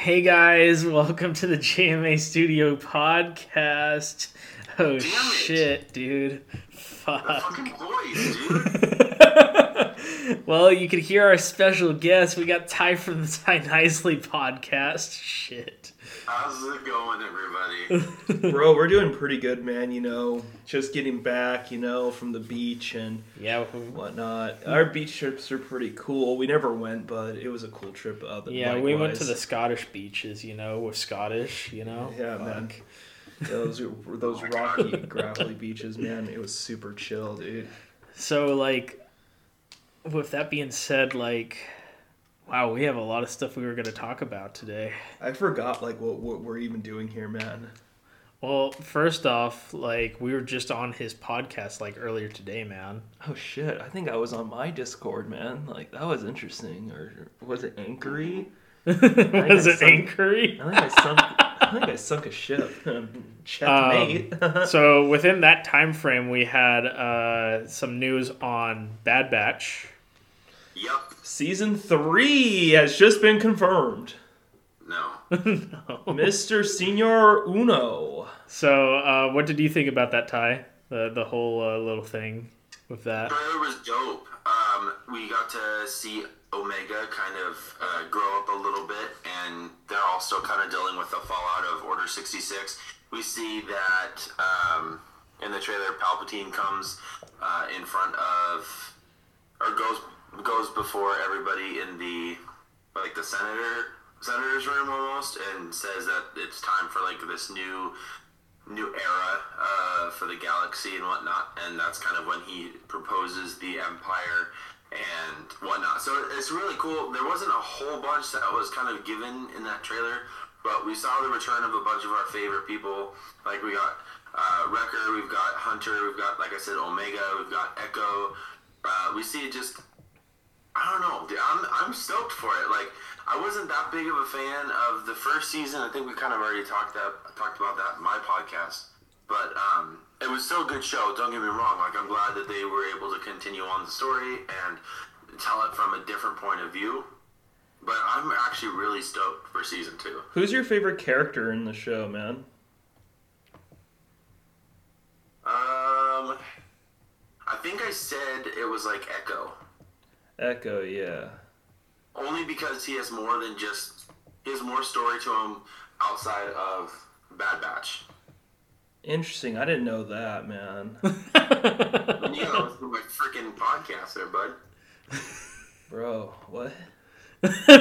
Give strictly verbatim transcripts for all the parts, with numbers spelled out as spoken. Hey guys, welcome to the J M A Studio podcast. Oh Damn shit, it. dude. Fuck. The fucking voice, dude. Well, you can hear our special guest. We got Ty from the Ty Knisley podcast. Shit. How's it going, everybody? Bro, we're doing pretty good, man. You know, just getting back, you know, from the beach and yeah, whatnot. Our beach trips are pretty cool. We never went, but it was a cool trip. Uh, yeah, likewise. We went to the Scottish beaches, you know. We're Scottish, you know. Yeah, Fuck. man. Those those rocky, gravelly beaches, man. It was super chill, dude. So, like, with that being said, like... Wow, we have a lot of stuff we were going to talk about today. I forgot, like, what, what we're even doing here, man. Well, first off, like, we were just on his podcast, like, earlier today, man. Oh, shit. I think I was on my Discord, man. Like, that was interesting. Or was it Anchory? was it sunk, Anchory? I think I sunk, I think I sunk a ship. Checkmate. Um, so, within that time frame, we had uh, some news on Bad Batch. Yep. Season three has just been confirmed. No. no. Mister Senor Uno. So, uh, what did you think about that, Ty? The the whole uh, little thing with that? It was dope. Um, we got to see Omega kind of uh, grow up a little bit, and they're also kind of dealing with the fallout of Order sixty-six. We see that um, in the trailer, Palpatine comes uh, in front of, or goes... goes before everybody in the like the senator senator's room almost, and says that it's time for like this new new era uh, for the galaxy and whatnot, and that's kind of when he proposes the empire and whatnot. So it's really cool. There wasn't a whole bunch that was kind of given in that trailer, but we saw the return of a bunch of our favorite people. Like we got uh, Wrecker, we've got Hunter, we've got, like I said, Omega, we've got Echo. Uh, we see just... I don't know. Dude, I'm I'm stoked for it. Like, I wasn't that big of a fan of the first season. I think we kind of already talked that talked about that in my podcast. But um, it was still a good show. Don't get me wrong. Like, I'm glad that they were able to continue on the story and tell it from a different point of view. But I'm actually really stoked for season two. Who's your favorite character in the show, man? Um, I think I said it was like Echo. Echo, yeah. Only because he has more than just... He has more story to him outside of Bad Batch. Interesting. I didn't know that, man. You know, my freaking podcast there, bud. Bro, what?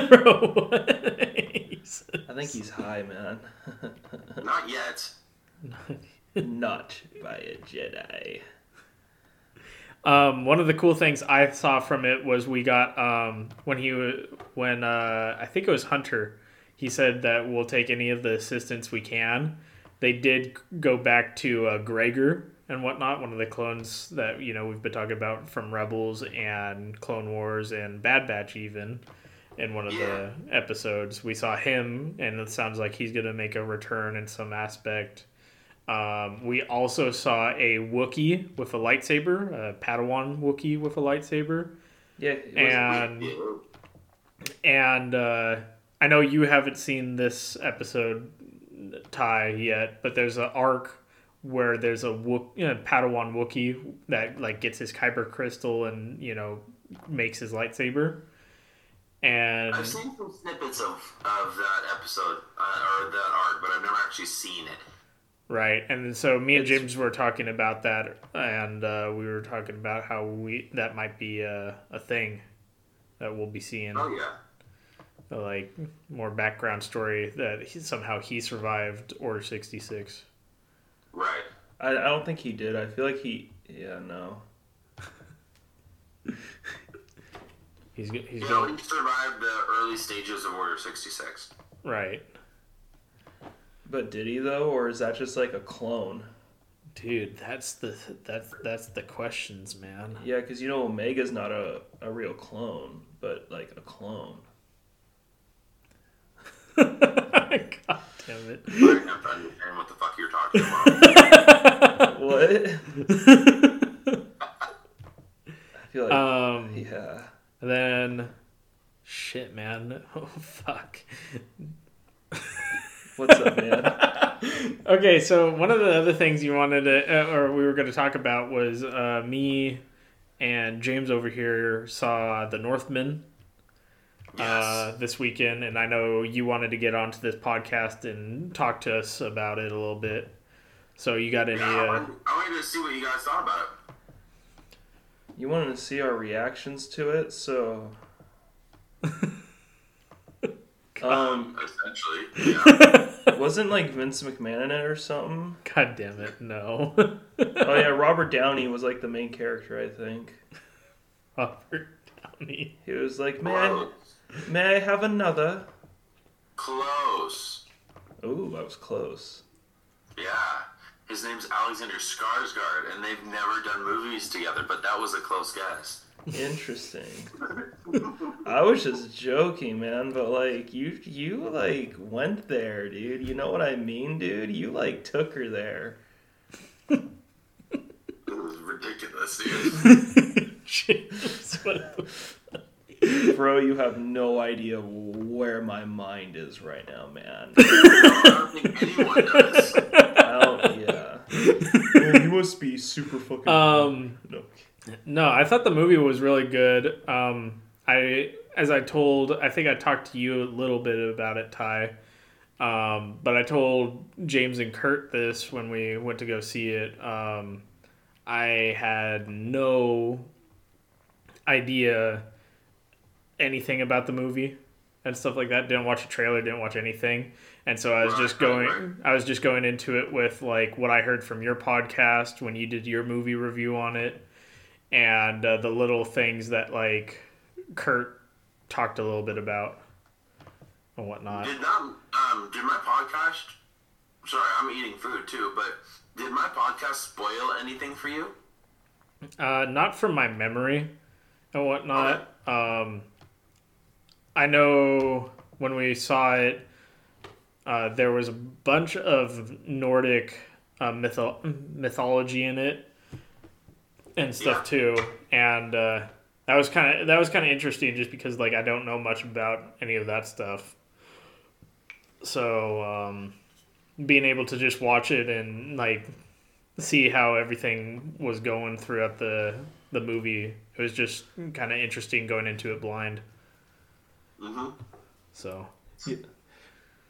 Bro, what? I think he's high, man. Not yet. Not by a Jedi. Um, one of the cool things I saw from it was we got um, when he when uh, I think it was Hunter, he said that we'll take any of the assistance we can. They did go back to uh, Gregor and whatnot, one of the clones that, you know, we've been talking about from Rebels and Clone Wars and Bad Batch even. In one of yeah. the episodes, we saw him, and it sounds like he's gonna make a return in some aspect. Um, we also saw a Wookiee with a lightsaber, a Padawan Wookiee with a lightsaber. Yeah. And, and uh, I know you haven't seen this episode, Ty, yet, but there's an arc where there's a Wook- you know, Padawan Wookiee that, like, gets his Kyber crystal and, you know, makes his lightsaber. And I've seen some snippets of, of that episode, uh, or that arc, but I've never actually seen it. Right, and so me and it's, James were talking about that, and uh, we were talking about how we that might be a, a thing that we'll be seeing. Oh, yeah. Like, more background story that he, somehow he survived Order sixty-six. Right. I, I don't think he did. I feel like he... Yeah, no. he's, he's you know, he survived the early stages of Order sixty-six. Right. But did he though, or is that just like a clone? Dude, that's the that's that's the questions, man. Yeah, because you know Omega's not a, a real clone, but like a clone. God damn it! I'm trying to understand what the fuck you're talking about. What? I feel like um, yeah. Then, shit, man. Oh fuck. What's up, man? Okay, so one of the other things you wanted to, uh, or we were going to talk about was uh, me and James over here saw The Northman yes. uh, this weekend, and I know you wanted to get onto this podcast and talk to us about it a little bit. So you got any... Yeah, I, wanted, uh, I wanted to see what you guys thought about it. You wanted to see our reactions to it, so... Um, essentially, yeah. Wasn't like Vince McMahon in it or something? God damn it, no. Oh yeah, Robert Downey was like the main character, I think. Robert Downey. He was like, may I, may I have another? Close. Ooh, that was close. Yeah, his name's Alexander Skarsgård, and they've never done movies together, but that was a close guess. Interesting. I was just joking, man, but like you you like went there, dude. You know what I mean, dude? You like took her there. It was ridiculous, dude. Jeez, what the fuck? Bro, you have no idea where my mind is right now, man. No, I don't think anyone does. Well, yeah. Man, you must be super fucking um no. No, I thought the movie was really good. Um, I, as I told, I think I talked to you a little bit about it, Ty. Um, but I told James and Kurt this when we went to go see it. Um, I had no idea anything about the movie and stuff like that. Didn't watch a trailer, didn't watch anything. And so I was just going, I was just going into it with like what I heard from your podcast when you did your movie review on it. And uh, the little things that, like, Kurt talked a little bit about and whatnot. Did that, um, did my podcast, sorry, I'm eating food too, but did my podcast spoil anything for you? Uh, not from my memory and whatnot. Right. Um, I know when we saw it, uh, there was a bunch of Nordic uh, mytho- mythology in it. And stuff yeah. too, and uh, that was kind of that was kind of interesting, just because like I don't know much about any of that stuff. So um, being able to just watch it and like see how everything was going throughout the the movie, it was just kind of interesting going into it blind. Mm-hmm. So, yeah.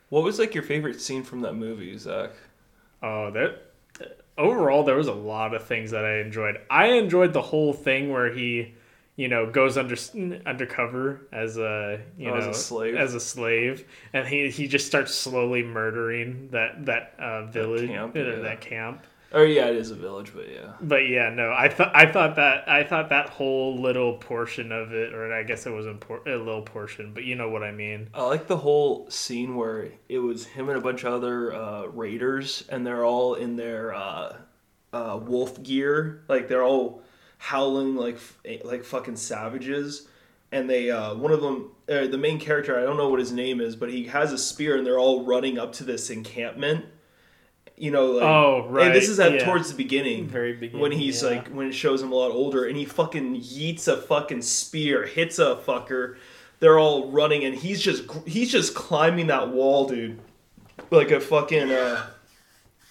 What was like your favorite scene from that movie, Zach? Oh, that. Overall, there was a lot of things that I enjoyed. I enjoyed the whole thing where he, you know, goes under undercover as a you oh, know as a slave, as a slave, and he, he just starts slowly murdering that that uh, village, that camp, uh, yeah. that camp. Oh yeah, it is a village, but yeah. But yeah, no, I thought I thought that I thought that whole little portion of it, or I guess it was impor- a little portion, but you know what I mean. I like the whole scene where it was him and a bunch of other uh, raiders, and they're all in their uh, uh, wolf gear, like they're all howling like like fucking savages. And they, uh, one of them, uh, the main character, I don't know what his name is, but he has a spear, and they're all running up to this encampment. You know, like, oh, right. And this is at yeah. towards the beginning, very beginning, when he's yeah. like, when it shows him a lot older, and he fucking yeets a fucking spear, hits a fucker. They're all running, and he's just he's just climbing that wall, dude, like a fucking uh,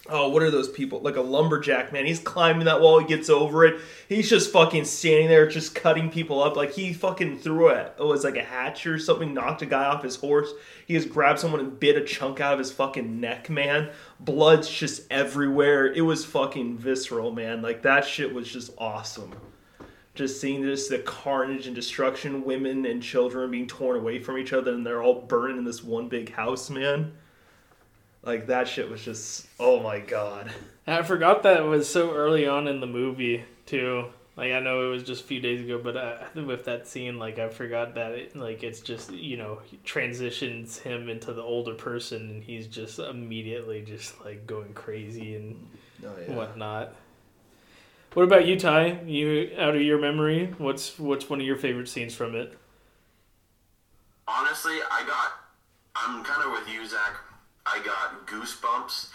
oh, what are those people? Like a lumberjack, man. He's climbing that wall. He gets over it. He's just fucking standing there, just cutting people up. Like he fucking threw a it was like a hatchet or something, knocked a guy off his horse. He just grabbed someone and bit a chunk out of his fucking neck, man. Blood's just everywhere. It was fucking visceral, man. Like that shit was just awesome. Just seeing this, the carnage and destruction, women and children being torn away from each other, and they're all burning in this one big house, man. Like that shit was just, oh my god. I forgot that it was so early on in the movie too. Like I know it was just a few days ago, but I, with that scene, like I forgot that it, like it's just, you know, transitions him into the older person, and he's just immediately just like going crazy and oh, yeah. whatnot. What about you, Ty? You out of your memory? What's what's one of your favorite scenes from it? Honestly, I got. I'm kind of with you, Zach. I got goosebumps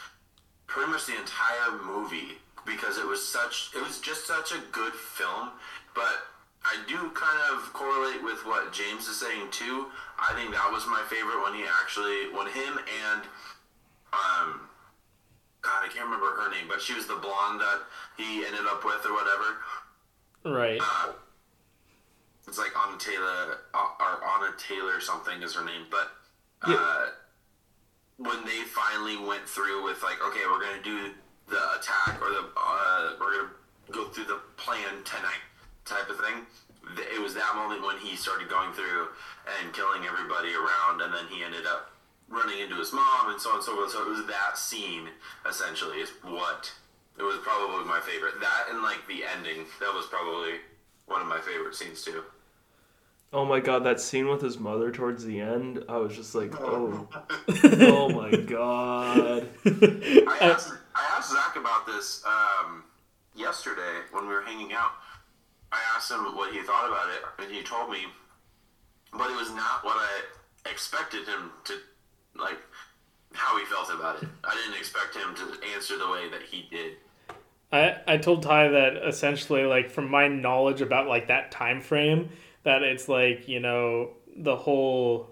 pretty much the entire movie, because it was such, it was just such a good film. But I do kind of correlate with what James is saying too. I think that was my favorite when he actually, when him and um, God, I can't remember her name, but she was the blonde that he ended up with or whatever. Right. Uh, it's like Anna Taylor, or Anna Taylor something is her name, but uh, yeah. When they finally went through with like, okay, we're going to do the attack or the, uh, we're going to go through the plan tonight type of thing. It was that moment when he started going through and killing everybody around, and then he ended up running into his mom and so on and so forth. So it was that scene, essentially, is what it was probably my favorite. That and, like, the ending, that was probably one of my favorite scenes, too. Oh, my God, that scene with his mother towards the end, I was just like, oh, oh, my God. I asked, I asked Zach about this um, yesterday when we were hanging out. I asked him what he thought about it, and he told me, but it was not what I expected him to, like, how he felt about it. I didn't expect him to answer the way that he did. I, I told Ty that essentially, like, from my knowledge about, like, that time frame, that it's, like, you know, the whole,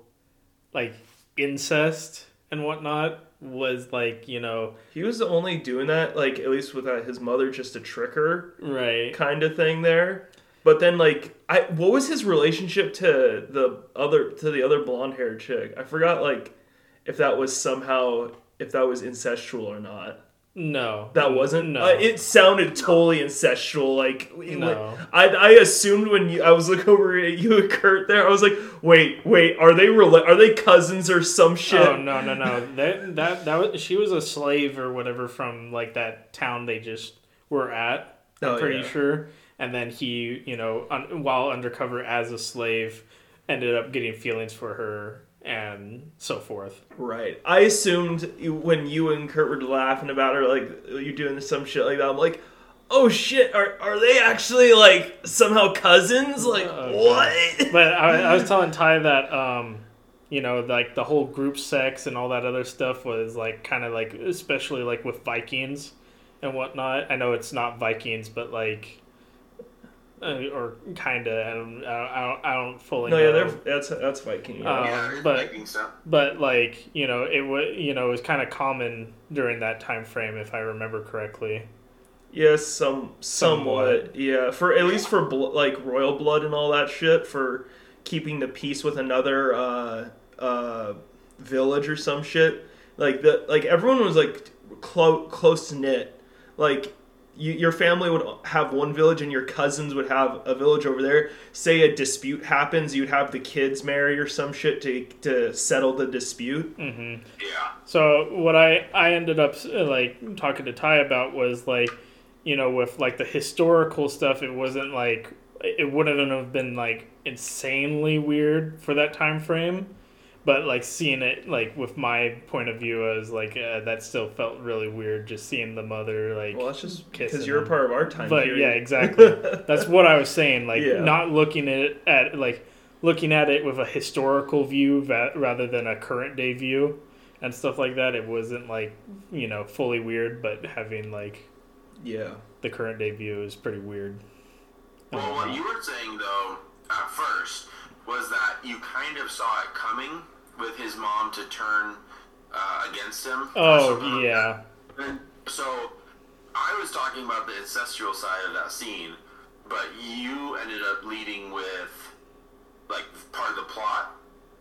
like, incest and whatnot was, like, you know... He was only doing that, like, at least with uh, his mother, just to trick her. Right. Kind of thing there. But then, like, I what was his relationship to the other to the other blonde-haired chick? I forgot, like, if that was somehow, if that was incestual or not. No. That wasn't? No. Uh, it sounded totally incestual. Like, no. Like, I I assumed when you, I was looking over at you and Kurt there, I was like, wait, wait, are they rela- are they cousins or some shit? Oh, no, no, no. that, that, that was, she was a slave or whatever from, like, that town they just were at, I'm oh, pretty yeah. sure. And then he, you know, un- while undercover as a slave, ended up getting feelings for her and so forth. Right. I assumed when you and Kurt were laughing about her, like, you're doing some shit like that, I'm like, oh shit, are are they actually, like, somehow cousins? Like, okay. What? But I, I was telling Ty that, um, you know, like, the whole group sex and all that other stuff was, like, kind of, like, especially, like, with Vikings and whatnot. I know it's not Vikings, but, like... Uh, or kind of, I don't, I don't, I don't fully no, know. No, yeah, that's that's Viking. Yeah, um, yeah but Viking stuff. But like you know, it was you know it was kind of common during that time frame, if I remember correctly. Yes, yeah, some somewhat, somewhat. Yeah, for at least for blo- like royal blood and all that shit, for keeping the peace with another uh, uh, village or some shit. Like the like everyone was like clo- close knit, like. You, your family would have one village and your cousins would have a village over there. Say a dispute happens, you'd have the kids marry or some shit to to settle the dispute. Mm-hmm. Yeah. So what I, I ended up, like, talking to Ty about was, like, you know, with, like, the historical stuff, it wasn't, like, it wouldn't have been, like, insanely weird for that time frame. But, like, seeing it, like, with my point of view, I was like, uh, that still felt really weird, just seeing the mother, like, well, that's just because you're a part of our time but, period. Yeah, exactly. That's what I was saying. Like, yeah. Not looking at it, at, like, looking at it with a historical view va- rather than a current-day view and stuff like that, it wasn't, like, you know, fully weird, but having, like, yeah, the current-day view is pretty weird. Well, what you were saying, though, at first, was that you kind of saw it coming with his mom to turn uh, against him. Oh, yeah. And so, I was talking about the incestual side of that scene, but you ended up leading with, like, part of the plot.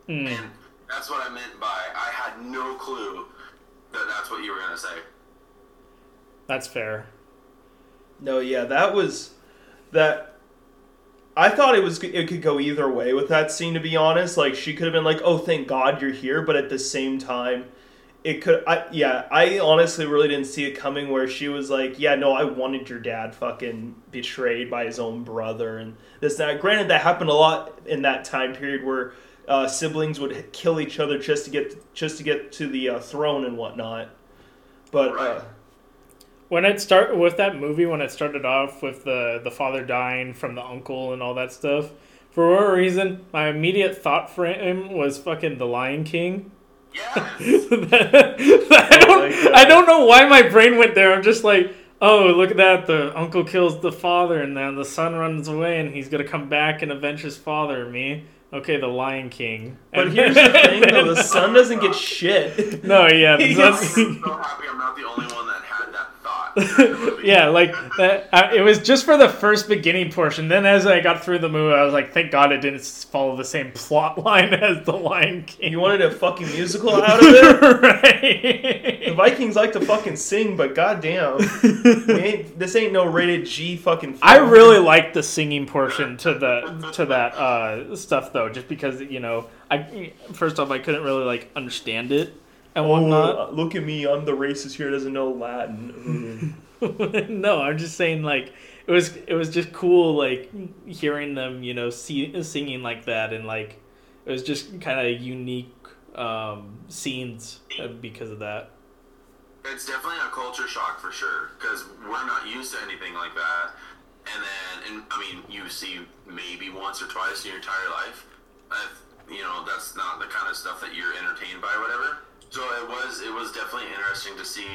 Mm. And that's what I meant by, I had no clue that that's what you were going to say. That's fair. No, yeah, that was... that. I thought it was it could go either way with that scene, to be honest. Like, she could have been like, oh, thank God you're here, but at the same time, it could... I Yeah, I honestly really didn't see it coming where she was like, yeah, no, I wanted your dad fucking betrayed by his own brother and this and that. Granted, that happened a lot in that time period where uh, siblings would kill each other just to get just to get to the uh, throne and whatnot. But... Uh, When it start with that movie, when it started off with the, the father dying from the uncle and all that stuff, for whatever reason, my immediate thought frame was fucking The Lion King. Yes. that, that I, don't, like I don't know why my brain went there. I'm just like, oh, look at that. The uncle kills the father, and then the son runs away, and he's going to come back and avenge his father, me. Okay, the Lion King. But and here's the thing, though, the son doesn't get shit. No, yeah. But that's... I'm so happy I'm not the only one that had that thought. Yeah, like, that, I, it was just for the first beginning portion. Then as I got through the movie, I was like, thank God it didn't follow the same plot line as the Lion King. You wanted a fucking musical out of it? Right. The Vikings like to fucking sing, but goddamn. Ain't, this ain't no rated G fucking film. I really liked the singing portion to the to that uh, stuff, though. Just because, you know, I first off I couldn't really like understand it and whatnot. Oh, look at me, I'm the racist here, doesn't know Latin. No, I'm just saying, like, it was it was just cool, like, hearing them, you know, see, singing like that, and like it was just kind of unique um, scenes because of that. It's definitely a culture shock for sure because we're not used to anything like that, and then and I mean you see maybe once or twice in your entire life. If, you know, that's not the kind of stuff that you're entertained by, or whatever. So it was, it was definitely interesting to see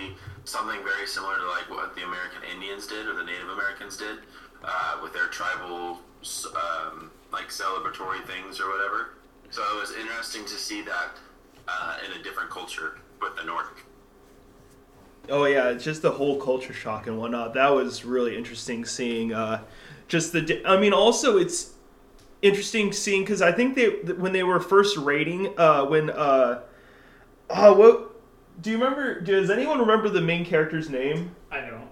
something very similar to like what the American Indians did or the Native Americans did uh, with their tribal um, like celebratory things or whatever. So it was interesting to see that uh, in a different culture with the Nordic. Oh yeah, it's just the whole culture shock and whatnot. That was really interesting seeing. Uh, just the, I mean, also it's. Interesting seeing, because I think they when they were first rating, uh, when uh, uh, what do you remember? Does anyone remember the main character's name? I don't. Um,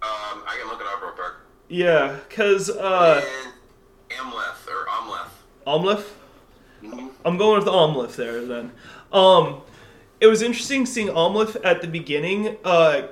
I can look it up real quick. Yeah, because uh, Amleth or Omleth. Omleth. Mm-hmm. I'm going with Omleth there then. Um, it was interesting seeing Omleth at the beginning. Uh.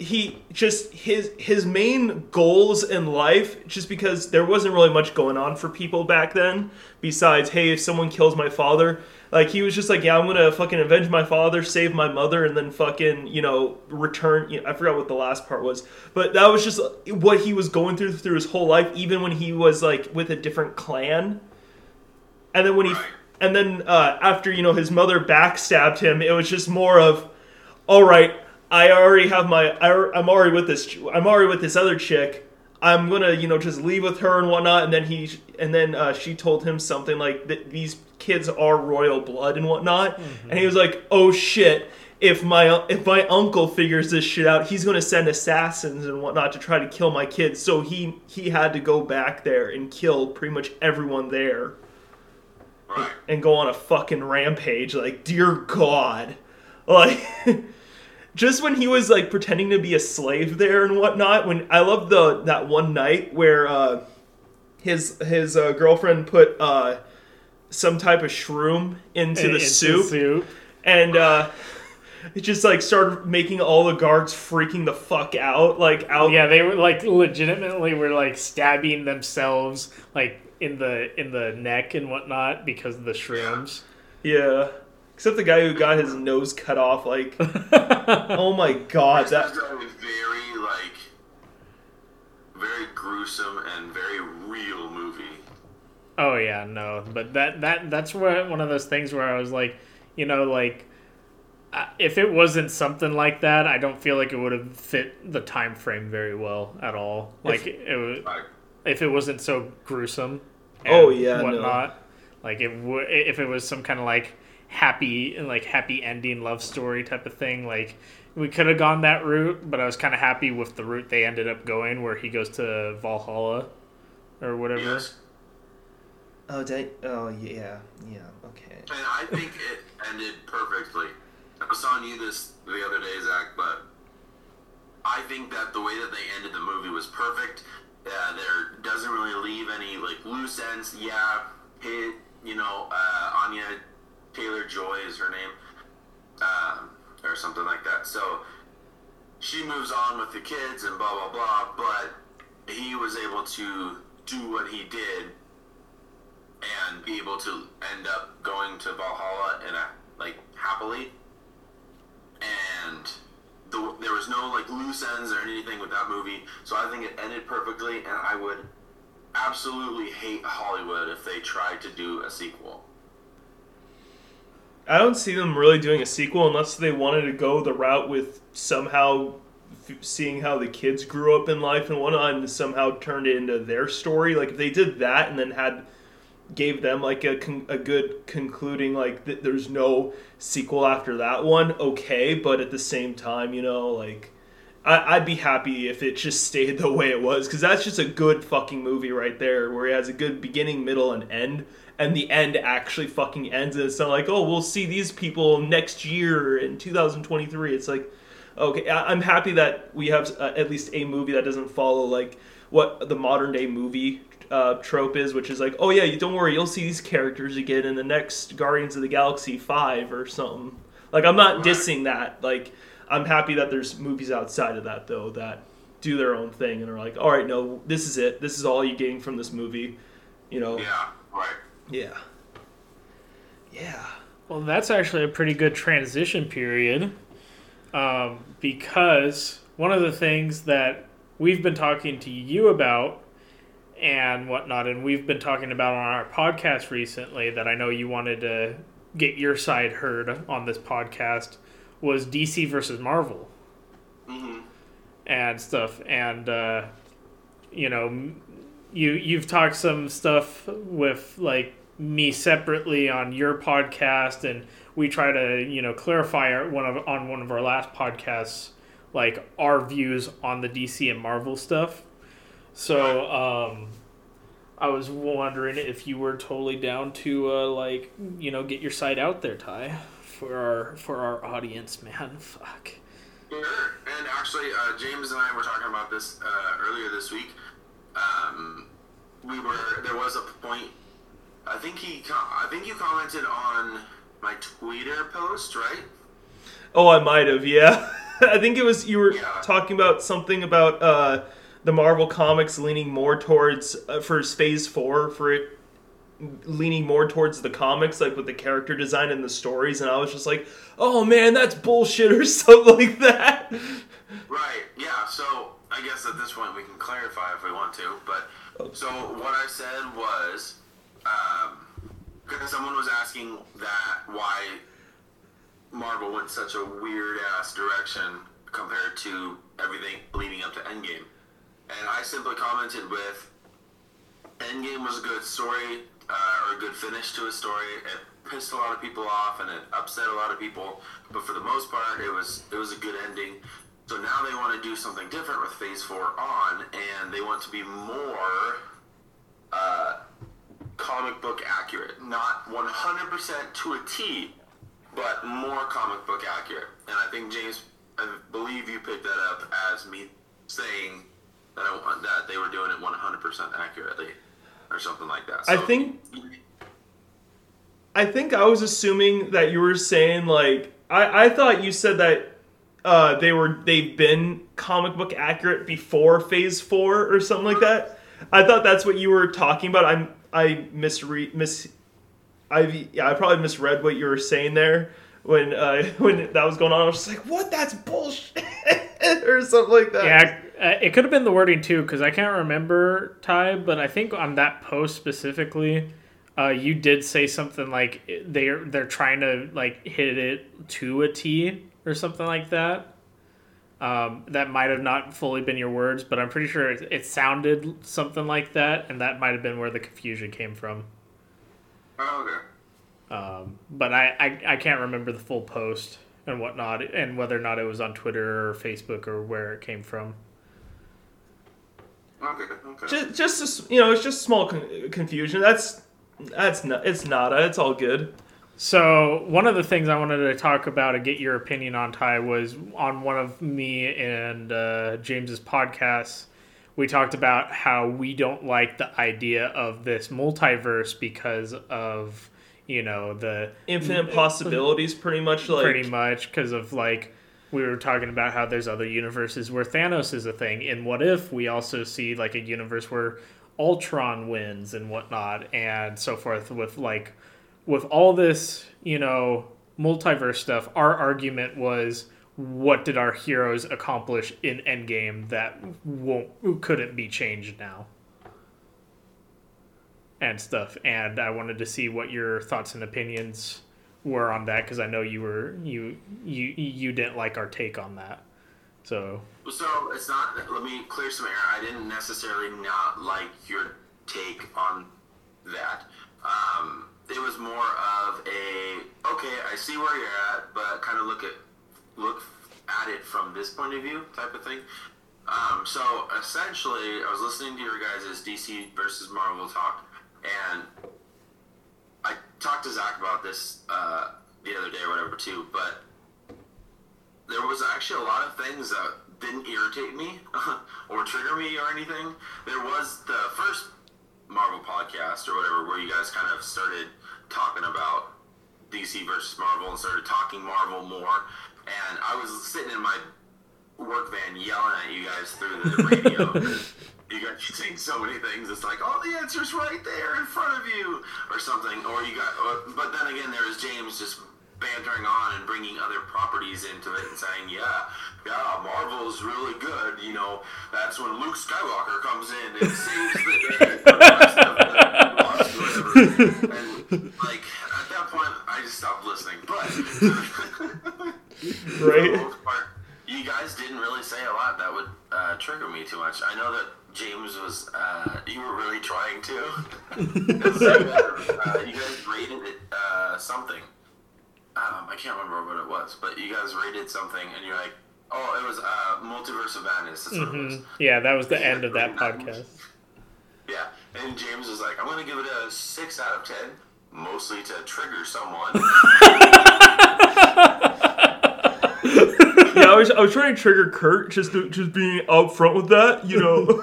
He just his his main goals in life, just because there wasn't really much going on for people back then besides, hey, if someone kills my father, like he was just like, yeah, I'm gonna fucking avenge my father, save my mother, and then fucking, you know, return. You know, I forgot what the last part was, but that was just what he was going through through his whole life, even when he was like with a different clan. And then when he and then uh, after, you know, his mother backstabbed him, it was just more of, all right. I already have my, I, I'm already with this, I'm already with this other chick. I'm gonna, you know, just leave with her and whatnot. And then he, and then uh, she told him something like that these kids are royal blood and whatnot. Mm-hmm. And he was like, oh shit, if my, if my uncle figures this shit out, he's gonna send assassins and whatnot to try to kill my kids. So he, he had to go back there and kill pretty much everyone there. Right. And, and go on a fucking rampage. Like, dear God. Like... Just when he was, like, pretending to be a slave there and whatnot, when I loved the that one night where uh, his his uh, girlfriend put uh, some type of shroom into the into soup, soup, and uh, it just, like, started making all the guards freaking the fuck out, like, out. Yeah, they were, like, legitimately were, like, stabbing themselves, like, in the in the neck and whatnot because of the shrooms. Yeah. Except the guy who got his nose cut off, like, oh my God, that was very like, very gruesome and very real movie. Oh yeah, no, but that that that's where one of those things where I was like, you know, like, if it wasn't something like that, I don't feel like it would have fit the time frame very well at all. Like, if it was, if it wasn't so gruesome. And oh yeah, whatnot. No. Like it w- if it was some kind of like. happy like happy ending love story type of thing, like we could have gone that route, but I was kind of happy with the route they ended up going where he goes to Valhalla or whatever. Yes. oh dang oh yeah yeah okay and I think it ended perfectly. I was telling you this the other day, Zach, but I think that the way that they ended the movie was perfect. Uh, there doesn't really leave any like loose ends. Yeah, it, you know, uh Anya Taylor Joy is her name, um, or something like that. So she moves on with the kids and blah blah blah. But he was able to do what he did and be able to end up going to Valhalla and like happily. And the, there was no like loose ends or anything with that movie. So I think it ended perfectly. And I would absolutely hate Hollywood if they tried to do a sequel. I don't see them really doing a sequel unless they wanted to go the route with somehow f- seeing how the kids grew up in life and whatnot, and somehow turned it into their story. Like, if they did that and then had gave them like a con- a good concluding, like th- there's no sequel after that one. Okay, but at the same time, you know, like I- I'd be happy if it just stayed the way it was, because that's just a good fucking movie right there, where it has a good beginning, middle, and end, and the end actually fucking ends, and it's not like, oh, we'll see these people next year in two thousand twenty-three. It's like, okay, I- I'm happy that we have uh, at least a movie that doesn't follow like what the modern day movie uh, trope is, which is like, oh yeah, you don't worry, you'll see these characters again in the next Guardians of the Galaxy five or something. Like, I'm not dissing that. Like, I'm happy that there's movies outside of that, though, that do their own thing and are like, all right, no, this is it. This is all you're getting from this movie, you know? Yeah, right. Yeah. Yeah. Well, that's actually a pretty good transition period, um, because one of the things that we've been talking to you about and whatnot, and we've been talking about on our podcast recently, that I know you wanted to get your side heard on this podcast, was D C versus Marvel. Mm-hmm. And stuff. And, uh, you know, you, you've talked some stuff with, like, me separately on your podcast, and we try to, you know, clarify our, one of, on one of our last podcasts, like, our views on the D C and Marvel stuff. So, um, I was wondering if you were totally down to, uh, like, you know, get your side out there, Ty, for our for our audience, man. Fuck. Sure. And actually, uh, James and I were talking about this uh, earlier this week. Um, we were there was a point. I think he. I think you commented on my Twitter post, right? Oh, I might have. Yeah, I think it was you were yeah. talking about something about. Uh, The Marvel Comics leaning more towards, uh, for Phase four, for it leaning more towards the comics, like with the character design and the stories, and I was just like, oh man, that's bullshit or something like that. Right, yeah, so I guess at this point we can clarify if we want to, but okay. So what I said was, because um, someone was asking that why Marvel went such a weird-ass direction compared to everything leading up to Endgame. And I simply commented with, Endgame was a good story, uh, or a good finish to a story. It pissed a lot of people off, and it upset a lot of people. But for the most part, it was it was a good ending. So now they want to do something different with Phase four on, and they want to be more uh, comic book accurate. Not one hundred percent to a T, but more comic book accurate. And I think, James, I believe you picked that up as me saying... That, that they were doing it one hundred percent accurately or something like that. So, I think I think I was assuming that you were saying, like, I, I thought you said that uh, they were, they've been comic book accurate before Phase four or something like that. I thought that's what you were talking about. I'm, I misread, mis, I, yeah, I probably misread what you were saying there when, uh, when that was going on. I was just like, what? That's bullshit or something like that. Yeah. It could have been the wording, too, because I can't remember, Ty, but I think on that post specifically, uh, you did say something like they're, they're trying to, like, hit it to a T or something like that. Um, that might have not fully been your words, but I'm pretty sure it, it sounded something like that, and that might have been where the confusion came from. Oh, okay. Um, but I, I, I can't remember the full post and whatnot, and whether or not it was on Twitter or Facebook or where it came from. Okay, okay. Just, just a, you know, it's just small con- confusion. That's, that's not, it's nada. It's all good. So one of the things I wanted to talk about and get your opinion on, Ty, was on one of me and uh, James's podcasts. We talked about how we don't like the idea of this multiverse because of, you know, the infinite possibilities, pretty much. Like pretty much because of like. We were talking about how there's other universes where Thanos is a thing. In What If, we also see, like, a universe where Ultron wins and whatnot and so forth. With, like, with all this, you know, multiverse stuff, our argument was, what did our heroes accomplish in Endgame that won't couldn't be changed now? And stuff. And I wanted to see what your thoughts and opinions were on that, because I know you were you you you didn't like our take on that. So so it's not. Let me clear some air. I didn't necessarily not like your take on that. Um, it was more of a, okay, I see where you're at, but kind of look at look at it from this point of view type of thing. Um, so essentially, I was listening to your guys' D C versus Marvel talk, and I talked to Zach about this uh, the other day or whatever too, but there was actually a lot of things that didn't irritate me or trigger me or anything. There was the first Marvel podcast or whatever where you guys kind of started talking about D C versus Marvel and started talking Marvel more, and I was sitting in my work van yelling at you guys through the radio. You guys saying so many things, it's like, oh, the answer's right there in front of you or something. Or you got, or, but then again, there was James just bantering on and bringing other properties into it and saying, yeah, yeah, Marvel's really good. You know, that's when Luke Skywalker comes in and saves the day. And, like, at that point, I just stopped listening. But, right? For the most part, you guys didn't really say a lot that would uh, trigger me too much. I know that James was, uh, you were really trying to. uh, you guys rated it uh, something. Um, I can't remember what it was, but you guys rated something, and you're like, oh, it was uh, Multiverse of Madness. That's mm-hmm. what it was. Yeah, that was the end of that podcast. Yeah, and James was like, I'm going to give it a six out of ten, mostly to trigger someone. Yeah, I was, I was trying to trigger Kurt, just to, just being up front with that, you know. uh, no,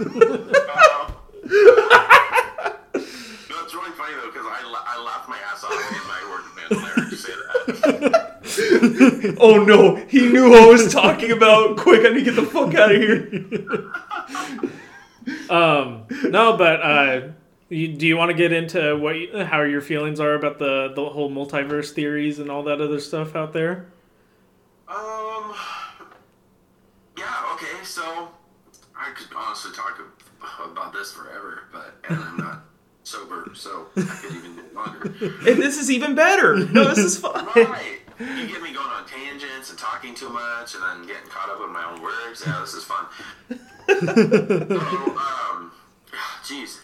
it's really funny, though, because I, I laughed my ass off in my work with Van Larry to say that. Oh no, he knew what I was talking about. Quick, I need to get the fuck out of here. um, no, but uh, you, do you want to get into what, you, how your feelings are about the, the whole multiverse theories and all that other stuff out there? Um, yeah, okay, so I could honestly talk about this forever, but and I'm not sober, so I could even do longer. And this is even better. No, this is fun. Right. You get me going on tangents and talking too much and then getting caught up with my own words. Yeah, this is fun. So, um, geez,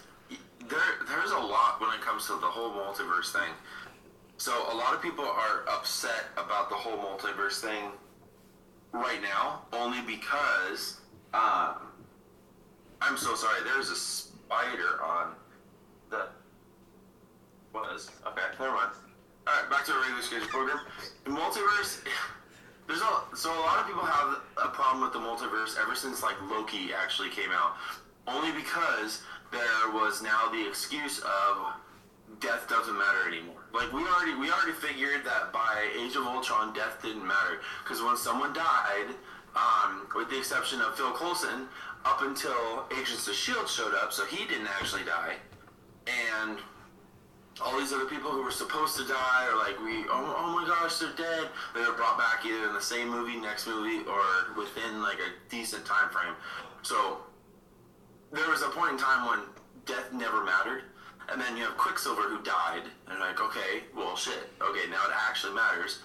there, there's a lot when it comes to the whole multiverse thing. So a lot of people are upset about the whole multiverse thing right now, only because, um, I'm so sorry, there's a spider on the was okay. Never mind. All right, back to our regular schedule program. The multiverse. There's a so a lot of people have a problem with the multiverse ever since like Loki actually came out, only because there was now the excuse of death doesn't matter anymore. Like we already we already figured that by Age of Ultron, death didn't matter because when someone died, um, with the exception of Phil Coulson, up until Agents of S H I E L D showed up, so he didn't actually die. And all these other people who were supposed to die are like, we, oh, oh my gosh, they're dead. They were brought back either in the same movie, next movie, or within like a decent time frame. So there was a point in time when death never mattered. And then you have Quicksilver who died. And like, okay, well, shit. Okay, now it actually matters.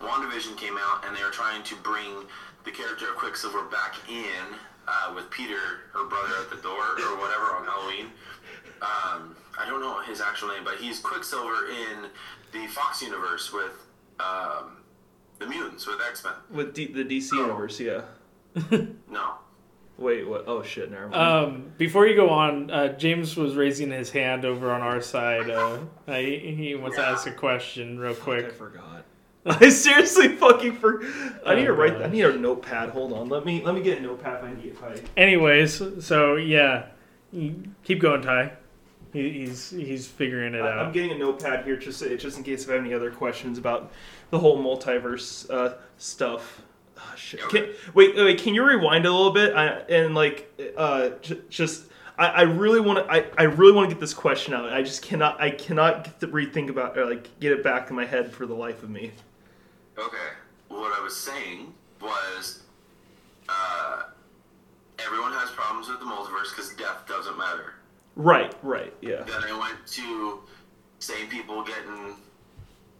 WandaVision came out, and they were trying to bring the character of Quicksilver back in uh, with Peter, her brother, at the door or whatever on Halloween. Um, I don't know his actual name, but he's Quicksilver in the Fox universe with um, the mutants, with X-Men. With D- the D C oh. universe, yeah. No. Wait, what? Oh, shit, never mind. Um, before you go on, uh, James was raising his hand over on our side. Uh, I, he wants yeah. to ask a question real quick. I forgot. I seriously fucking forgot. I need oh, to write that. I need a notepad. Hold on. Let me let me get a notepad if I need it. Anyways, so, yeah. Keep going, Ty. He's he's figuring it out. I'm getting a notepad here just just in case I have any other questions about the whole multiverse uh, stuff. Oh, shit. Can, wait, wait, can you rewind a little bit? I, and like, uh, j- just I, I really want to I, I really want to get this question out. I just cannot I cannot get to rethink about or like get it back in my head for the life of me. Okay, what I was saying was, uh, everyone has problems with the multiverse because death doesn't matter. Right, right, yeah. Then I went to same people getting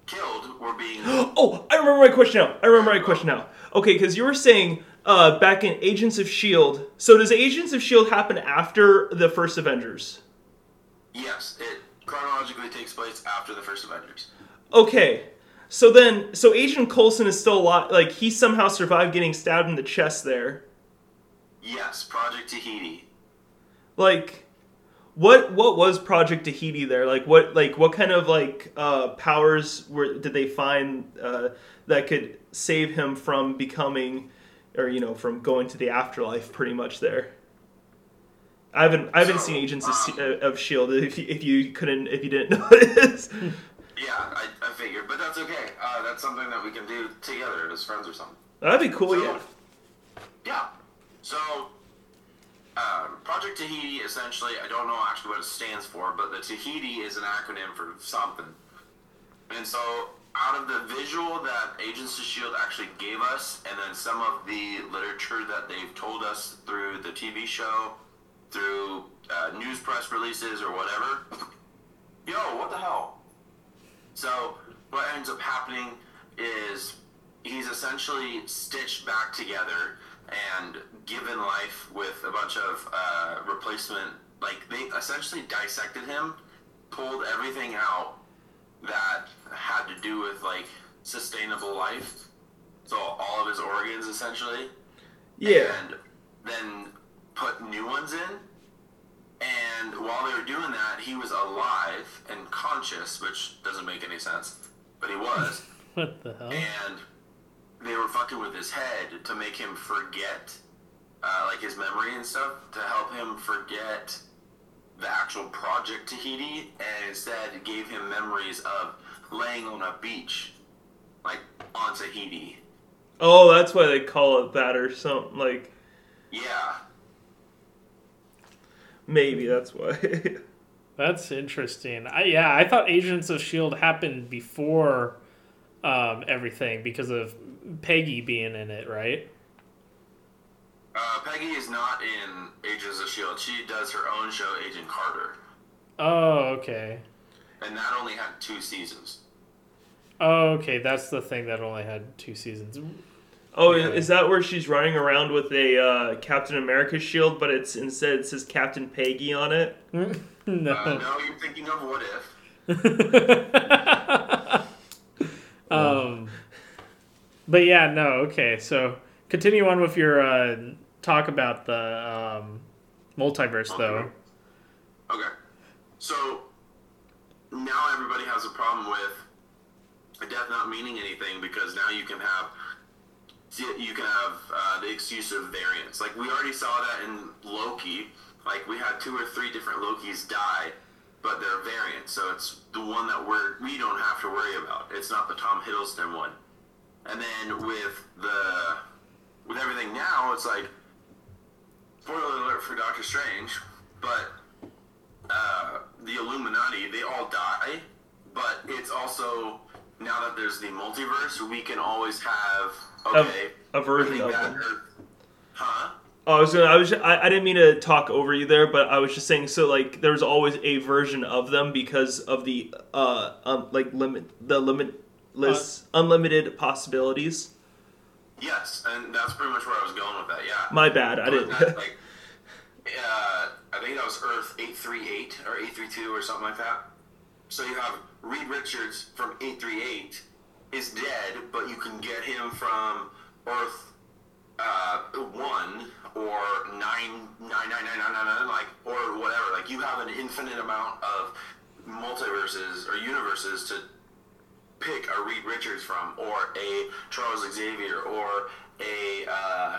killed were being... oh, I remember my question now. I remember my question now. Okay, because you were saying uh, back in Agents of S H I E L D. So does Agents of S H I E L D happen after the first Avengers? Yes, it chronologically takes place after the first Avengers. Okay. So then, so Agent Coulson is still alive, like, he somehow survived getting stabbed in the chest there. Yes, Project Tahiti. Like, what what was Project Tahiti there? Like, what like what kind of, like, uh, powers were did they find uh, that could save him from becoming, or, you know, from going to the afterlife pretty much there? I haven't I haven't so, seen Agents um, of, of S H I E L D if you, if you couldn't, if you didn't notice. Yeah, I, I figured, but that's okay. Uh, that's something that we can do together as friends or something. That'd be cool, so, yeah. Yeah. So, uh, Project Tahiti, essentially, I don't know actually what it stands for, but the Tahiti is an acronym for something. And so, out of the visual that Agents of S H I E L D actually gave us, and then some of the literature that they've told us through the T V show, through uh, news press releases or whatever, yo, what the hell? So, what ends up happening is he's essentially stitched back together and given life with a bunch of uh, replacement. Like, they essentially dissected him, pulled everything out that had to do with, like, sustainable life. So, all of his organs, essentially. Yeah. And then put new ones in. And while they were doing that, he was alive and conscious, which doesn't make any sense, but he was. What the hell? And they were fucking with his head to make him forget, uh, like, his memory and stuff, to help him forget the actual Project Tahiti, and instead gave him memories of laying on a beach, like, on Tahiti. Oh, that's why they call it that or something, like... Yeah. Maybe that's why. That's interesting. I, yeah, I thought Agents of S H I E L D happened before um, everything because of Peggy being in it, right? Uh, Peggy is not in Agents of S H I E L D. She does her own show, Agent Carter. Oh, okay. And that only had two seasons. Oh, okay. That's the thing that only had two seasons. Oh, yeah. Is that where she's running around with a uh, Captain America shield, but it's instead it says Captain Peggy on it? no. Uh, no, you're thinking of What If. um, but yeah, no, okay. So continue on with your uh, talk about the um, multiverse, okay. though. Okay. So now everybody has a problem with death not meaning anything because now you can have... you can have uh, the excuse of variance. Like, we already saw that in Loki. Like, we had two or three different Lokis die, but they're variants, so it's the one that we're, we don't have to worry about. It's not the Tom Hiddleston one. And then with the with everything now, it's like, spoiler alert for Doctor Strange, but uh, the Illuminati, they all die, but it's also... now that there's the multiverse, we can always have okay a, a version of it. Huh? Oh, I was gonna. I was. I, I didn't mean to talk over you there, but I was just saying. So, like, there's always a version of them because of the uh, um, like limit the limitless, uh, unlimited possibilities. Yes, and that's pretty much where I was going with that. Yeah. My bad. I but didn't. That, like, uh, I think that was Earth eight three eight or eight three two or something like that. So you have Reed Richards from eight three eight is dead, but you can get him from Earth uh, one or nine nine nine nine nine nine, like, or whatever. Like, you have an infinite amount of multiverses or universes to pick a Reed Richards from, or a Charles Xavier, or a uh,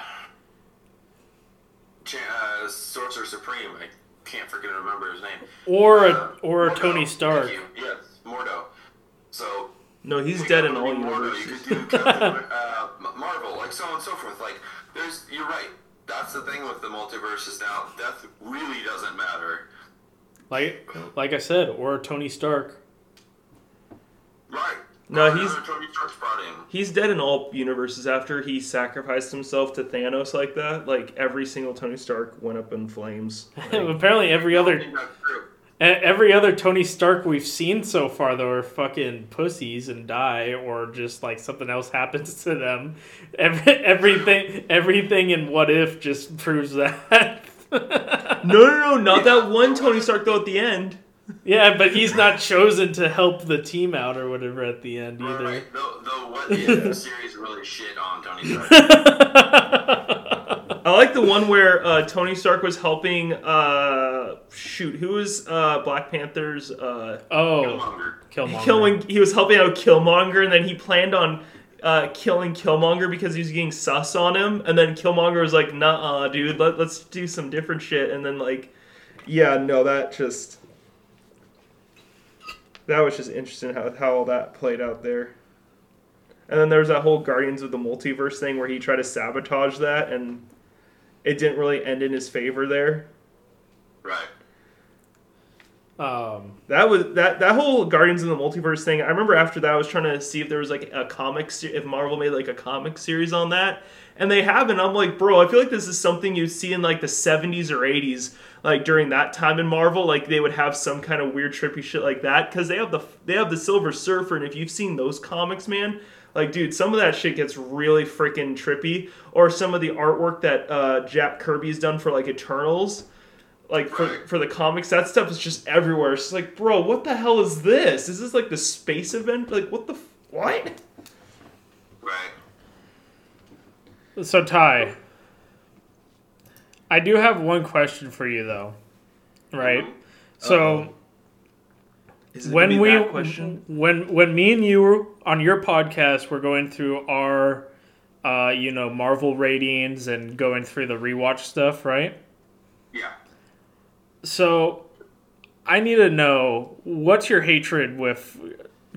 Ch- uh, Sorcerer Supreme. I can't forget to remember his name. Or uh, or Mordo. Tony Stark. Yes, Mordo. So no, he's dead in all universes. You could do uh, Marvel, like, so on and so forth. Like, there's, you're right. That's the thing with the multiverses now. Death really doesn't matter. Like, like I said, or Tony Stark. Right. No, or he's Tony Stark's brought in. He's dead in all universes after he sacrificed himself to Thanos like that. Like, every single Tony Stark went up in flames. Like, apparently, every other every other Tony Stark we've seen so far though are fucking pussies and die, or just like something else happens to them. Every, everything, everything in What If just proves that. no, no, no, not that one Tony Stark though. At the end. Yeah, but he's not chosen to help the team out or whatever at the end either. Right, right. Though, though what yeah, the series really shit on Tony Stark. I like the one where uh, Tony Stark was helping. Uh, shoot, who was uh, Black Panther's? Uh, oh, Killmonger. Killmonger. Killing, he was helping out Killmonger, and then he planned on uh, killing Killmonger because he was getting sus on him. And then Killmonger was like, "Nah, dude, let, let's do some different shit." And then like, yeah, no, that just. That was just interesting how how all that played out there. And then there was that whole Guardians of the Multiverse thing where he tried to sabotage that, and it didn't really end in his favor there. Right. Um, that was that that whole Guardians of the Multiverse thing. I remember after that, I was trying to see if there was like a comic se- if Marvel made like a comic series on that, and they haven't. I'm like, bro, I feel like this is something you'd see in like the seventies or eighties, like during that time in Marvel. Like they would have some kind of weird trippy shit like that because they have the they have the Silver Surfer, and if you've seen those comics, man. Like, dude, some of that shit gets really freaking trippy. Or some of the artwork that uh, Jack Kirby's done for, like, Eternals, like, for, right. for the comics, that stuff is just everywhere. It's like, bro, what the hell is this? Is this, like, the space event? Like, what the... F- what? Right. So, Ty, I do have one question for you, though. Right? Mm-hmm. So... Um. When we when when me and you were on your podcast, we're going through our, uh, you know, Marvel ratings and going through the rewatch stuff, right? Yeah. So, I need to know what's your hatred with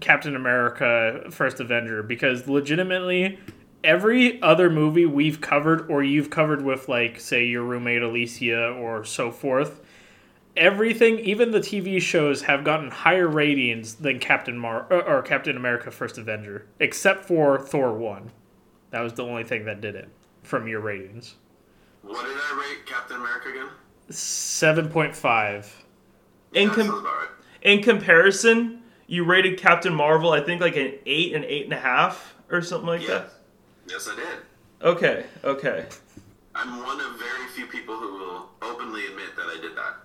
Captain America: First Avenger, because legitimately, every other movie we've covered or you've covered with, like, say your roommate Alicia or so forth. Everything, even the T V shows, have gotten higher ratings than Captain Mar or Captain America: First Avenger, except for Thor one. That was the only thing that did it from your ratings. What did I rate Captain America again? Seven point five. In com- sounds about right. In comparison, you rated Captain Marvel, I think, like an eight, an eight and a half, or something like yes. that. Yes, I did. Okay, okay. I'm one of very few people who will openly admit that I did that.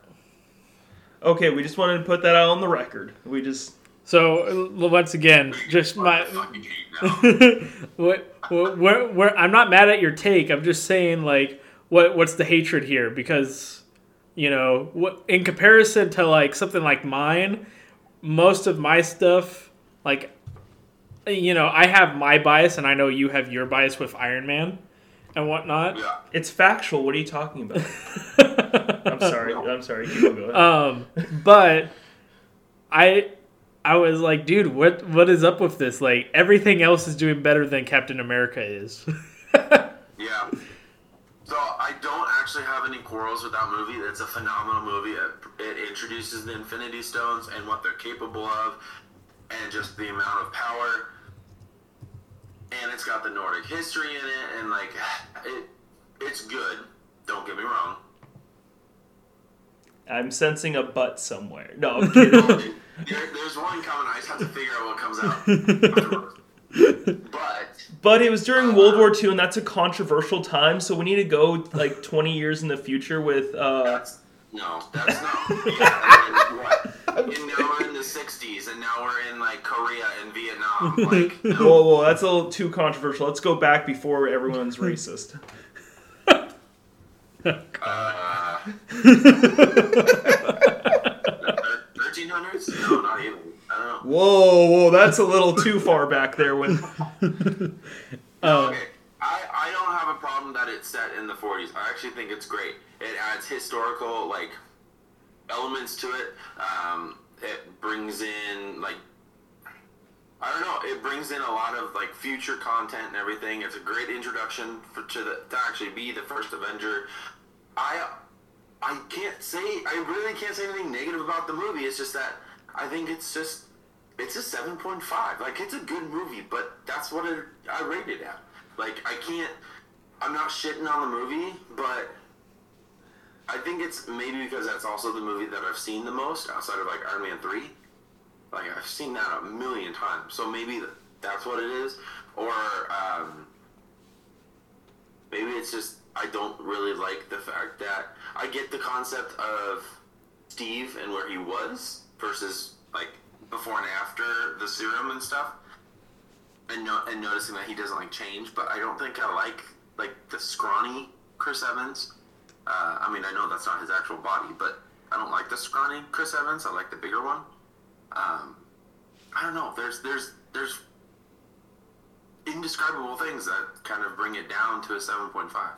Okay, we just wanted to put that out on the record. We just so once again, just my what, what where, where I'm not mad at your take. I'm just saying, like, what what's the hatred here? Because, you know, what in comparison to like something like mine, most of my stuff, like, you know, I have my bias, and I know you have your bias with Iron Man and whatnot. Yeah. It's factual. What are you talking about? I'm sorry. I'm sorry. Keep going. Um, but I, I was like, dude, what, what is up with this? Like, everything else is doing better than Captain America is. Yeah. So I don't actually have any quarrels with that movie. It's a phenomenal movie. It, it introduces the Infinity Stones and what they're capable of, and just the amount of power. And it's got the Nordic history in it, and, like, it, it's good. Don't get me wrong. I'm sensing a butt somewhere. No, I'm kidding. there, there's one coming. I just have to figure out what comes out. But but it was during uh, World War Two, and that's a controversial time, so we need to go, like, twenty years in the future with... Uh... That's, no, that's not... Yeah, what? And now we're in the sixties, and now we're in, like, Korea and Vietnam. Like, no. Whoa, whoa, that's a little too controversial. Let's go back before everyone's racist. uh, thirteen hundreds? No, not even. I don't know. Whoa, whoa, that's a little too far back there. When uh, okay, I, I don't have a problem that it's set in the forties. I actually think it's great. It adds historical, like, elements to it. Um, it brings in, like, I don't know, it brings in a lot of, like, future content and everything. It's a great introduction for, to, the, to actually be the first Avenger. I I can't say, I really can't say anything negative about the movie. It's just that I think it's just, it's a seven point five. Like, it's a good movie, but that's what it, I rated it at. Like, I can't, I'm not shitting on the movie, but... I think it's maybe because that's also the movie that I've seen the most outside of, like, Iron Man three. Like, I've seen that a million times. So maybe that's what it is. Or um, maybe it's just I don't really like the fact that I get the concept of Steve and where he was versus like before and after the serum and stuff, and no, and noticing that he doesn't like change. But I don't think I like like the scrawny Chris Evans. Uh, I mean, I know that's not his actual body, but I don't like the scrawny Chris Evans. I like the bigger one. Um, I don't know. There's there's there's indescribable things that kind of bring it down to a seven point five.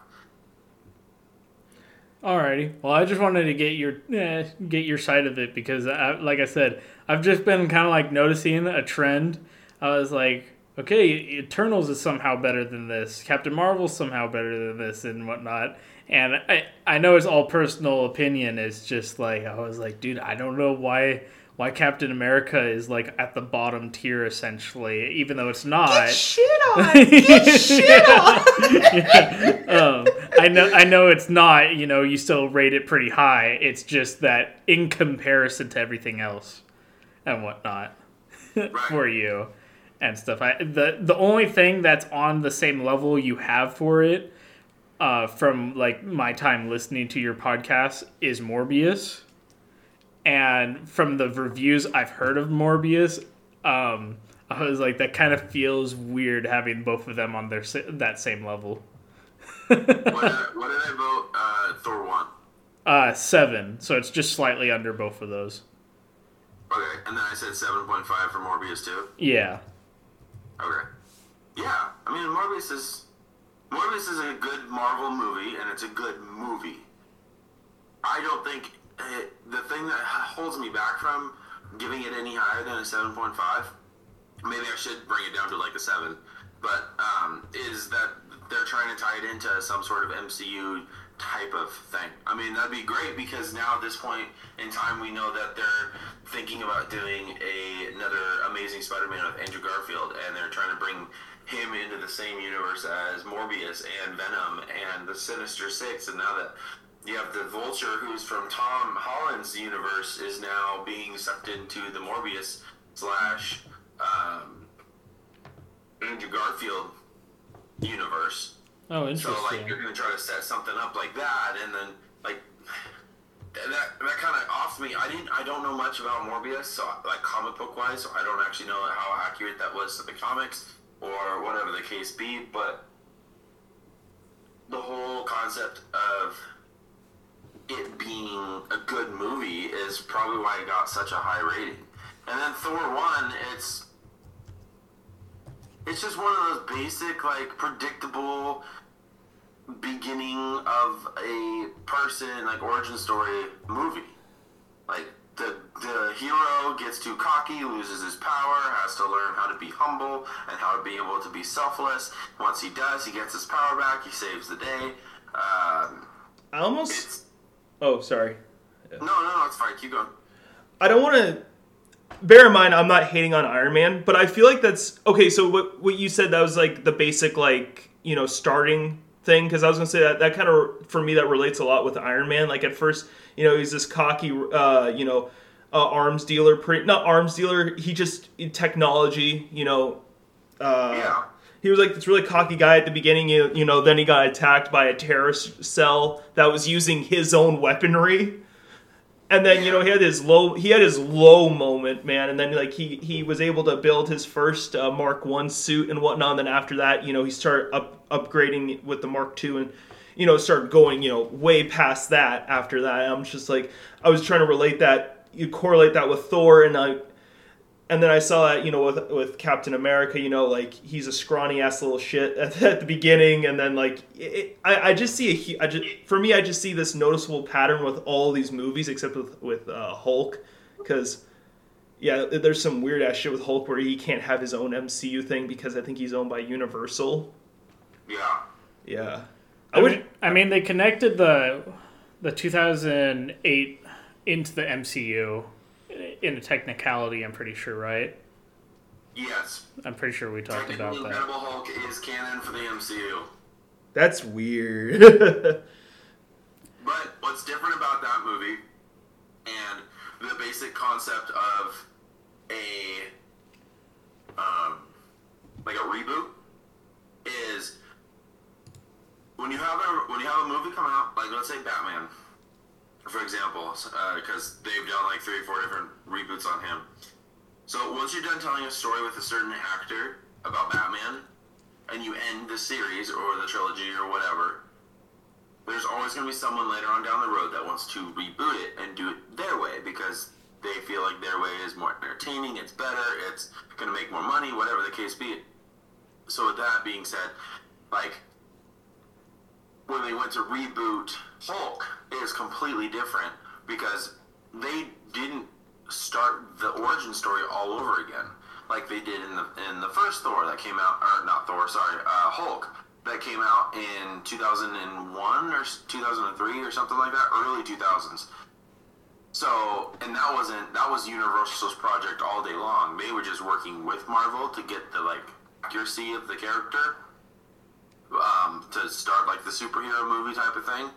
Alrighty. Well, I just wanted to get your eh, get your side of it because, I, like I said, I've just been kind of like noticing a trend. I was like, okay, Eternals is somehow better than this. Captain Marvel's somehow better than this and whatnot. And I I know it's all personal opinion. It's just like, I was like, dude, I don't know why why Captain America is like at the bottom tier essentially, even though it's not. Get shit on! Get shit on! Yeah. Um, I know, I know it's not. You know, you still rate it pretty high. It's just that in comparison to everything else and whatnot for you and stuff. I the the only thing that's on the same level you have for it, uh, from like my time listening to your podcast, is Morbius. And from the reviews I've heard of Morbius, um, I was like, that kind of feels weird having both of them on their that same level. what, did I, what did I vote uh, Thor one? Uh, seven. So it's just slightly under both of those. Okay, and then I said seven point five for Morbius too? Yeah. Okay. Yeah, I mean, Morbius is, Morbius is a good Marvel movie, and it's a good movie. I don't think... It, the thing that holds me back from giving it any higher than a seven point five, maybe I should bring it down to like a seven, but um, is that they're trying to tie it into some sort of M C U type of thing. I mean, that'd be great because now at this point in time we know that they're thinking about doing a, another Amazing Spider-Man of Andrew Garfield, and they're trying to bring him into the same universe as Morbius and Venom and the Sinister Six, and now that you have the Vulture, who's from Tom Holland's universe, is now being sucked into the Morbius slash um, Andrew Garfield universe. Oh, interesting. So, like, you're going to try to set something up like that, and then, like, that that kind of offed me. I didn't, I don't know much about Morbius, so like comic book wise, so I don't actually know how accurate that was to the comics or whatever the case be. But the whole concept of it being a good movie is probably why it got such a high rating. And then Thor one, it's it's just one of those basic, like, predictable beginning of a person, like, origin story movie. Like, the the hero gets too cocky, loses his power, has to learn how to be humble and how to be able to be selfless. Once he does, he gets his power back, he saves the day. Um, I almost... Oh, sorry. No, no, no, it's fine. Keep going. I don't want to... Bear in mind, I'm not hating on Iron Man, but I feel like that's... Okay, so what what you said, that was like the basic, like, you know, starting thing, because I was going to say that, that kind of, for me, that relates a lot with Iron Man. Like, at first, you know, he's this cocky, uh, you know, uh, arms dealer. Pre- not arms dealer, he just... Technology, you know... Uh, yeah. He was like this really cocky guy at the beginning, you, you know, then he got attacked by a terrorist cell that was using his own weaponry. And then, you know, he had his low he had his low moment, man, and then like he, he was able to build his first uh, Mark One suit and whatnot, and then after that, you know, he started up upgrading with the Mark Two and, you know, started going, you know, way past that after that. And I'm just like, I was trying to relate that, you correlate that with Thor, and I And then I saw that, you know, with with Captain America, you know, like, he's a scrawny-ass little shit at, at the beginning. And then, like, it, I, I just see, a, I just, for me, I just see this noticeable pattern with all these movies, except with, with uh, Hulk. Because, yeah, there's some weird-ass shit with Hulk where he can't have his own M C U thing because I think he's owned by Universal. Yeah. Yeah. I, I would. Mean, I mean, they connected the the two thousand eight into the M C U. In a technicality, I'm pretty sure, right? Yes. I'm pretty sure we talked about that. Incredible Hulk is canon for the M C U. That's weird. But what's different about that movie and the basic concept of a um, like a reboot is when you have a when you have a movie come out, like let's say Batman, for example, because uh, they've done like three or four different reboots on him. So once you're done telling a story with a certain actor about Batman, and you end the series or the trilogy or whatever, there's always going to be someone later on down the road that wants to reboot it and do it their way, because they feel like their way is more entertaining, it's better, it's going to make more money, whatever the case be. So with that being said, like, when they went to reboot Hulk, it is completely different, because they didn't start the origin story all over again, like they did in the in the first Thor that came out, or not Thor, sorry, uh, Hulk, that came out in two thousand one or two thousand three or something like that, early two thousands. So, and that wasn't, that was Universal's project all day long. They were just working with Marvel to get the, like, accuracy of the character, um, to start, like, the superhero movie type of thing.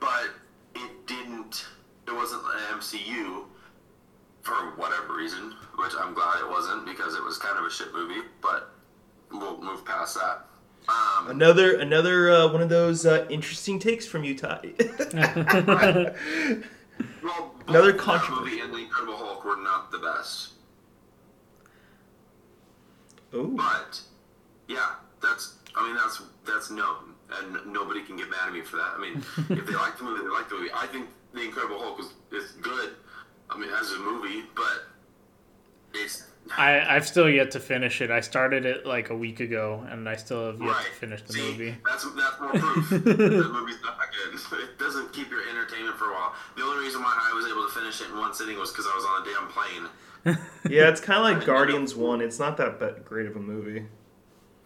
But it didn't, it wasn't an M C U for whatever reason, which I'm glad it wasn't, because it was kind of a shit movie, but we'll move past that. Um, another another uh, one of those uh, interesting takes from you, Ty. Right. Well, another controversy. That movie and The Incredible Hulk were not the best. Ooh. But yeah, that's I mean that's that's known, and nobody can get mad at me for that. I mean, if they like the movie, they like the movie. I think The Incredible Hulk is is good. I mean, as a movie, but it's. I, I've still yet to finish it. I started it like a week ago, and I still have yet right. to finish the See, movie. That's, that's more proof. The movie's not good. It doesn't keep your entertainment for a while. The only reason why I was able to finish it in one sitting was because I was on a damn plane. Yeah, it's kind of like I mean, Guardians you know, one. It's not that great of a movie.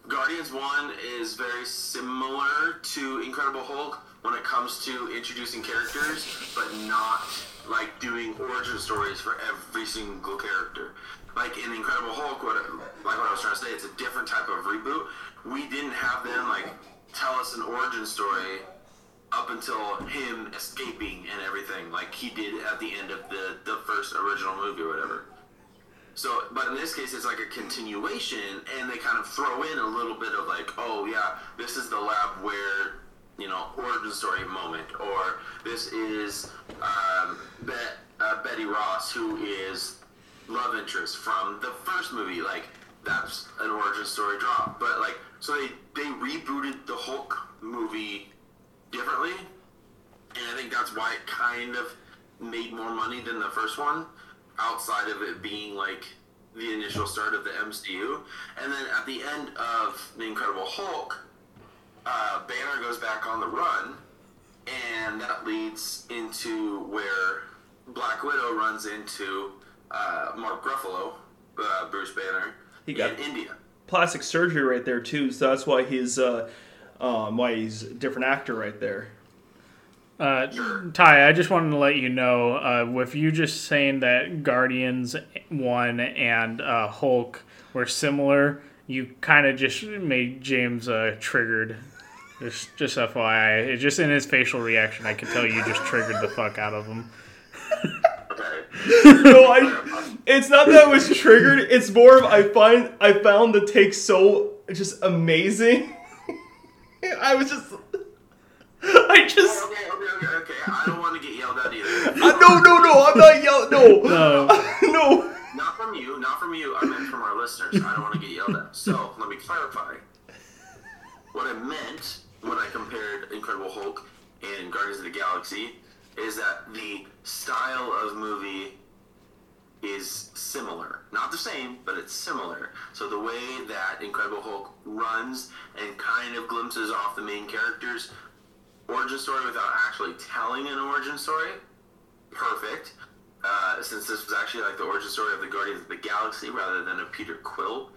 Guardians one is very similar to Incredible Hulk when it comes to introducing characters, but not like doing origin stories for every single character. Like in Incredible Hulk, what, like what I was trying to say, it's a different type of reboot. We didn't have them like tell us an origin story up until him escaping and everything, like he did at the end of the, the first original movie or whatever. So, but in this case, it's like a continuation, and they kind of throw in a little bit of like, oh yeah, this is the lab where, you know, origin story moment, or this is um, Be- uh, Betty Ross, who is love interest from the first movie, like that's an origin story drop. But like, so they they rebooted the Hulk movie differently, and I think that's why it kind of made more money than the first one, outside of it being like the initial start of the M C U. And then at the end of The Incredible Hulk, uh, Banner goes back on the run, and that leads into where Black Widow runs into Uh, Mark Ruffalo, uh, Bruce Banner, he got in India. Plastic surgery right there too, so that's why he's uh, um, why he's a different actor right there. Uh, sure. Ty, I just wanted to let you know uh, with you just saying that Guardians one and uh, Hulk were similar, you kind of just made James uh, triggered. just, just F Y I, it's just in his facial reaction, I could tell you just triggered the fuck out of him. No, I, it's not that I was triggered. It's more of I find I found the take so just amazing. I was just, I just. Oh, okay, okay, okay, okay. I don't want to get yelled at either. I, no, no, no. I'm not yelled. No, no. Uh, no. Not from you. Not from you. I meant from our listeners. I don't want to get yelled at. So let me clarify. What I meant when I compared Incredible Hulk and Guardians of the Galaxy is that the style of movie is similar. Not the same, but it's similar. So the way that Incredible Hulk runs and kind of glimpses off the main character's origin story without actually telling an origin story, perfect. Uh, since this was actually like the origin story of the Guardians of the Galaxy rather than a Peter Quill.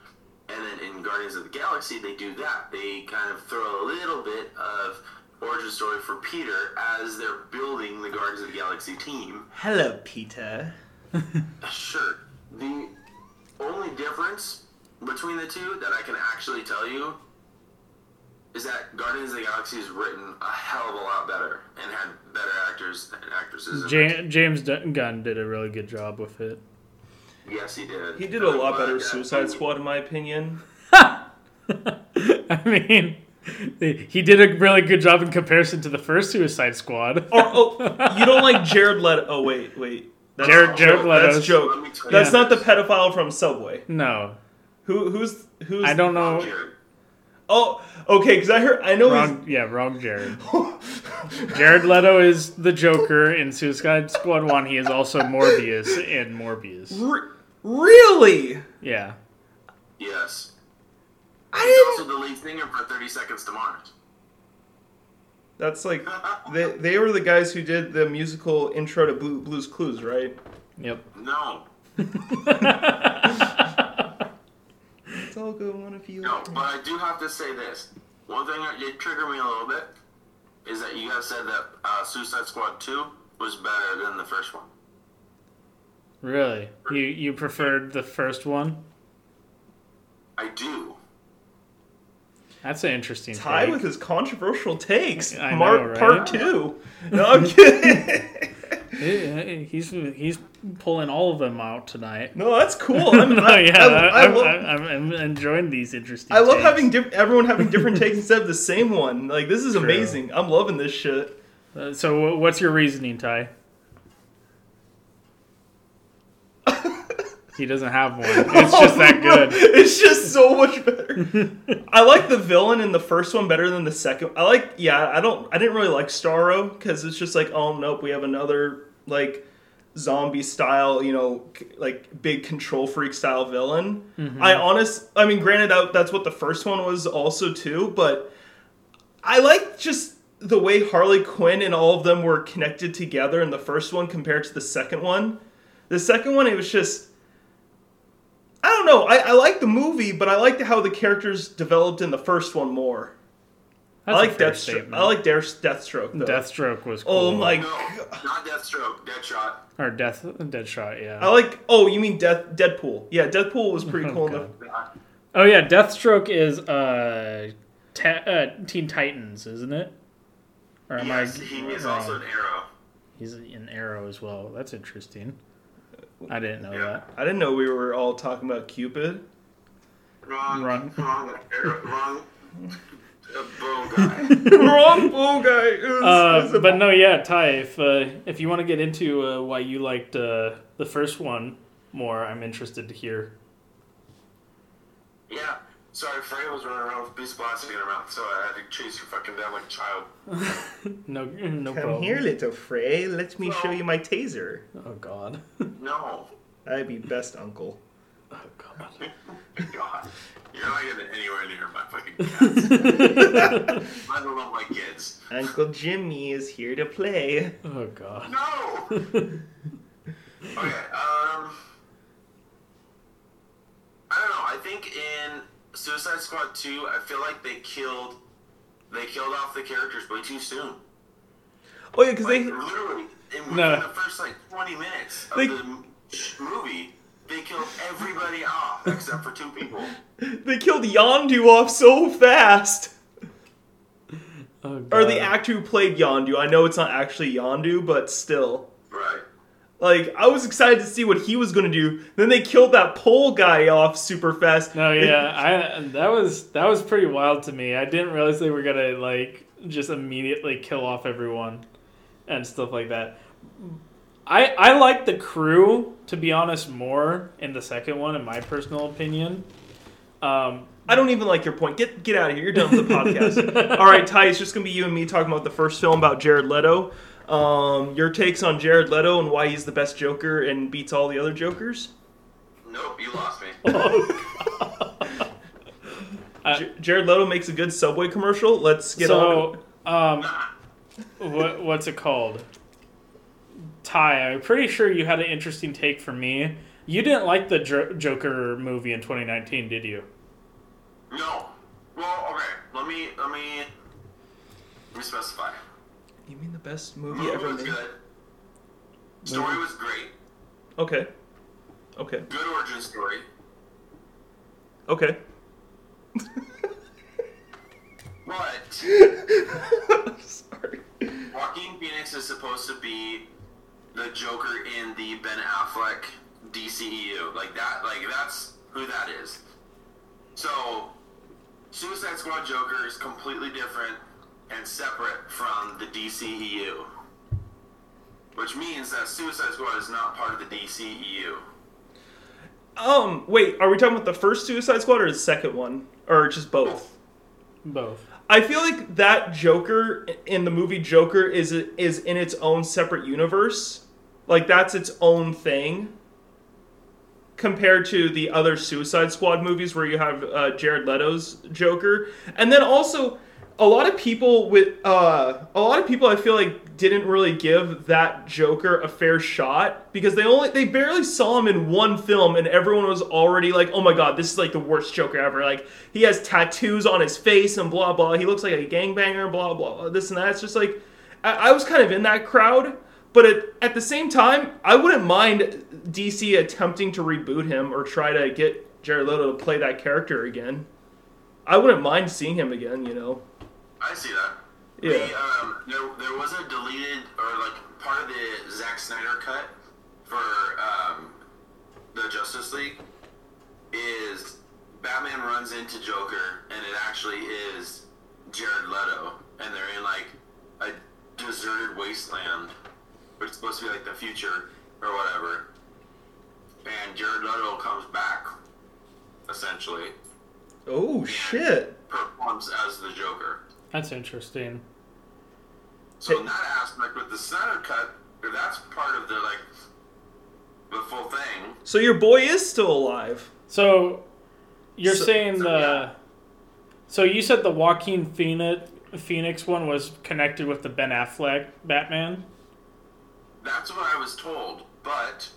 And then in Guardians of the Galaxy, they do that. They kind of throw a little bit of origin story for Peter as they're building the Guardians of the Galaxy team. Hello, Peter. Sure. The only difference between the two that I can actually tell you is that Guardians of the Galaxy is written a hell of a lot better and had better actors and actresses. J- James Gunn did a really good job with it. Yes, he did. He did a lot better Suicide Squad, in my opinion. I mean... He did a really good job in comparison to the first Suicide Squad. Or, oh, you don't like Jared Leto. Oh, wait, wait. That's Jared, Jared Leto. That's joke. That's yeah. not the pedophile from Subway. No. Who? Who's? Who's? I don't know. Oh, okay. Because I heard. I know. Wrong, he's... Yeah, wrong Jared. Jared Leto is the Joker in Suicide Squad One. He is also Morbius in Morbius. Re- really? Yeah. Yes. He's I also the lead singer for thirty Seconds to Mars. That's like, they they were the guys who did the musical intro to Blue, Blue's Clues, right? Yep. No. It's all good. I want to feel. No, but I do have to say this. One thing that did trigger me a little bit is that you guys said that uh, Suicide Squad two was better than the first one. Really? You you preferred the first one? I do. That's an interesting take. Ty with his controversial takes. I Mark, know, right? Part two. No, I'm kidding. he's, he's pulling all of them out tonight. No, that's cool. I'm no, I, yeah, I, I, I love, I'm, I'm enjoying these interesting I love takes. having diff- everyone having different takes instead of the same one. Like, this is True. amazing. I'm loving this shit. Uh, so what's your reasoning, Ty? He doesn't have one. It's just that good. It's just so much better. I like the villain in the first one better than the second. I like, yeah, I don't, I didn't really like Starro because it's just like, oh, nope, we have another, like, zombie style, you know, like, big control freak style villain. Mm-hmm. I honest, I mean, granted, that, that's what the first one was also too, but I like just the way Harley Quinn and all of them were connected together in the first one compared to the second one. The second one, it was just, I don't know. I, I like the movie, but I liked how the characters developed in the first one more. That's I like Deathstroke. I like Deathstroke, though. Deathstroke was cool. Oh, my no, God. Not Deathstroke. Deadshot. Or Death, Deadshot, yeah. I like... Oh, you mean Death Deadpool. Yeah, Deadpool was pretty oh, cool. The, oh, yeah. Deathstroke is uh, te- uh, Teen Titans, isn't it? Or am yes, I, he is wrong? Also an Arrow. He's an Arrow as well. That's interesting. I didn't know yeah. that. I didn't know we were all talking about Cupid. Wrong, wrong, wrong, wrong, bull guy. Wrong bull guy. Is, uh, is but no, yeah, Ty. If uh, if you want to get into uh, why you liked uh, the first one more, I'm interested to hear. Yeah. Sorry, Freya was running around with beast blasting in her mouth, so I had to chase her fucking down like a child. no, no Come problem. Come here, little Frey. Let me well, show you my taser. Oh, God. No. I'd be best uncle. Oh, God. God. You're not getting anywhere near my fucking cats. I don't love my kids. Uncle Jimmy is here to play. Oh, God. No! Okay, um... I don't know. I think in... Suicide Squad two, I feel like they killed they killed off the characters way too soon. Oh, yeah, because like, they... Literally, in no. the first, like, twenty minutes of they... the movie, they killed everybody off except for two people. They killed Yondu off so fast. Oh, or the actor who played Yondu. I know it's not actually Yondu, but still. Right. Like, I was excited to see what he was going to do. Then they killed that pole guy off super fast. No, yeah. I that was that was pretty wild to me. I didn't realize they were going to, like, just immediately kill off everyone and stuff like that. I I like the crew, to be honest, more in the second one, in my personal opinion. Um, I don't even like your point. Get get out of here. You're done with the podcast. All right, Ty, it's just going to be you and me talking about the first film about Jared Leto. Um, your takes on Jared Leto and why he's the best Joker and beats all the other Jokers? Nope, you lost me. Oh, uh, J- Jared Leto makes a good Subway commercial. Let's get so, on. So, um, what what's it called? Ty, I'm pretty sure you had an interesting take for me. You didn't like the J- Joker movie in twenty nineteen, did you? No. Well, okay. Let me let me let me specify. You mean the best movie, movie ever made? Movie was good. Story was great. Okay. Okay. Good origin story. Okay. What? I'm sorry. Joaquin Phoenix is supposed to be the Joker in the Ben Affleck D C E U. Like that. Like that's who that is. So Suicide Squad Joker is completely different and separate from the D C E U. Which means that Suicide Squad is not part of the D C E U. Um, wait, are we talking about the first Suicide Squad or the second one? Or just both? Both. I feel like that Joker in the movie Joker is is in its own separate universe. Like, that's its own thing. Compared to the other Suicide Squad movies where you have uh, Jared Leto's Joker. And then also, a lot of people with uh, a lot of people I feel like didn't really give that Joker a fair shot because they only they barely saw him in one film and everyone was already like, oh my god, this is like the worst Joker ever. Like, he has tattoos on his face and blah blah. He looks like a gangbanger, blah blah. This and that. It's just like I, I was kind of in that crowd, but at, at the same time, I wouldn't mind D C attempting to reboot him or try to get Jared Leto to play that character again. I wouldn't mind seeing him again, you know. I see that. Yeah. The, um, there, there was a deleted, or like, part of the Zack Snyder cut for um, the Justice League is Batman runs into Joker, and it actually is Jared Leto, and they're in, like, a deserted wasteland, which is supposed to be, like, the future, or whatever. And Jared Leto comes back, essentially. Oh, shit. Performs as the Joker. That's interesting. So in that aspect with the center cut, that's part of the like the full thing. So your boy is still alive. So you're so, saying so, the yeah. So you said the Joaquin Phoenix Phoenix one was connected with the Ben Affleck Batman? That's what I was told, but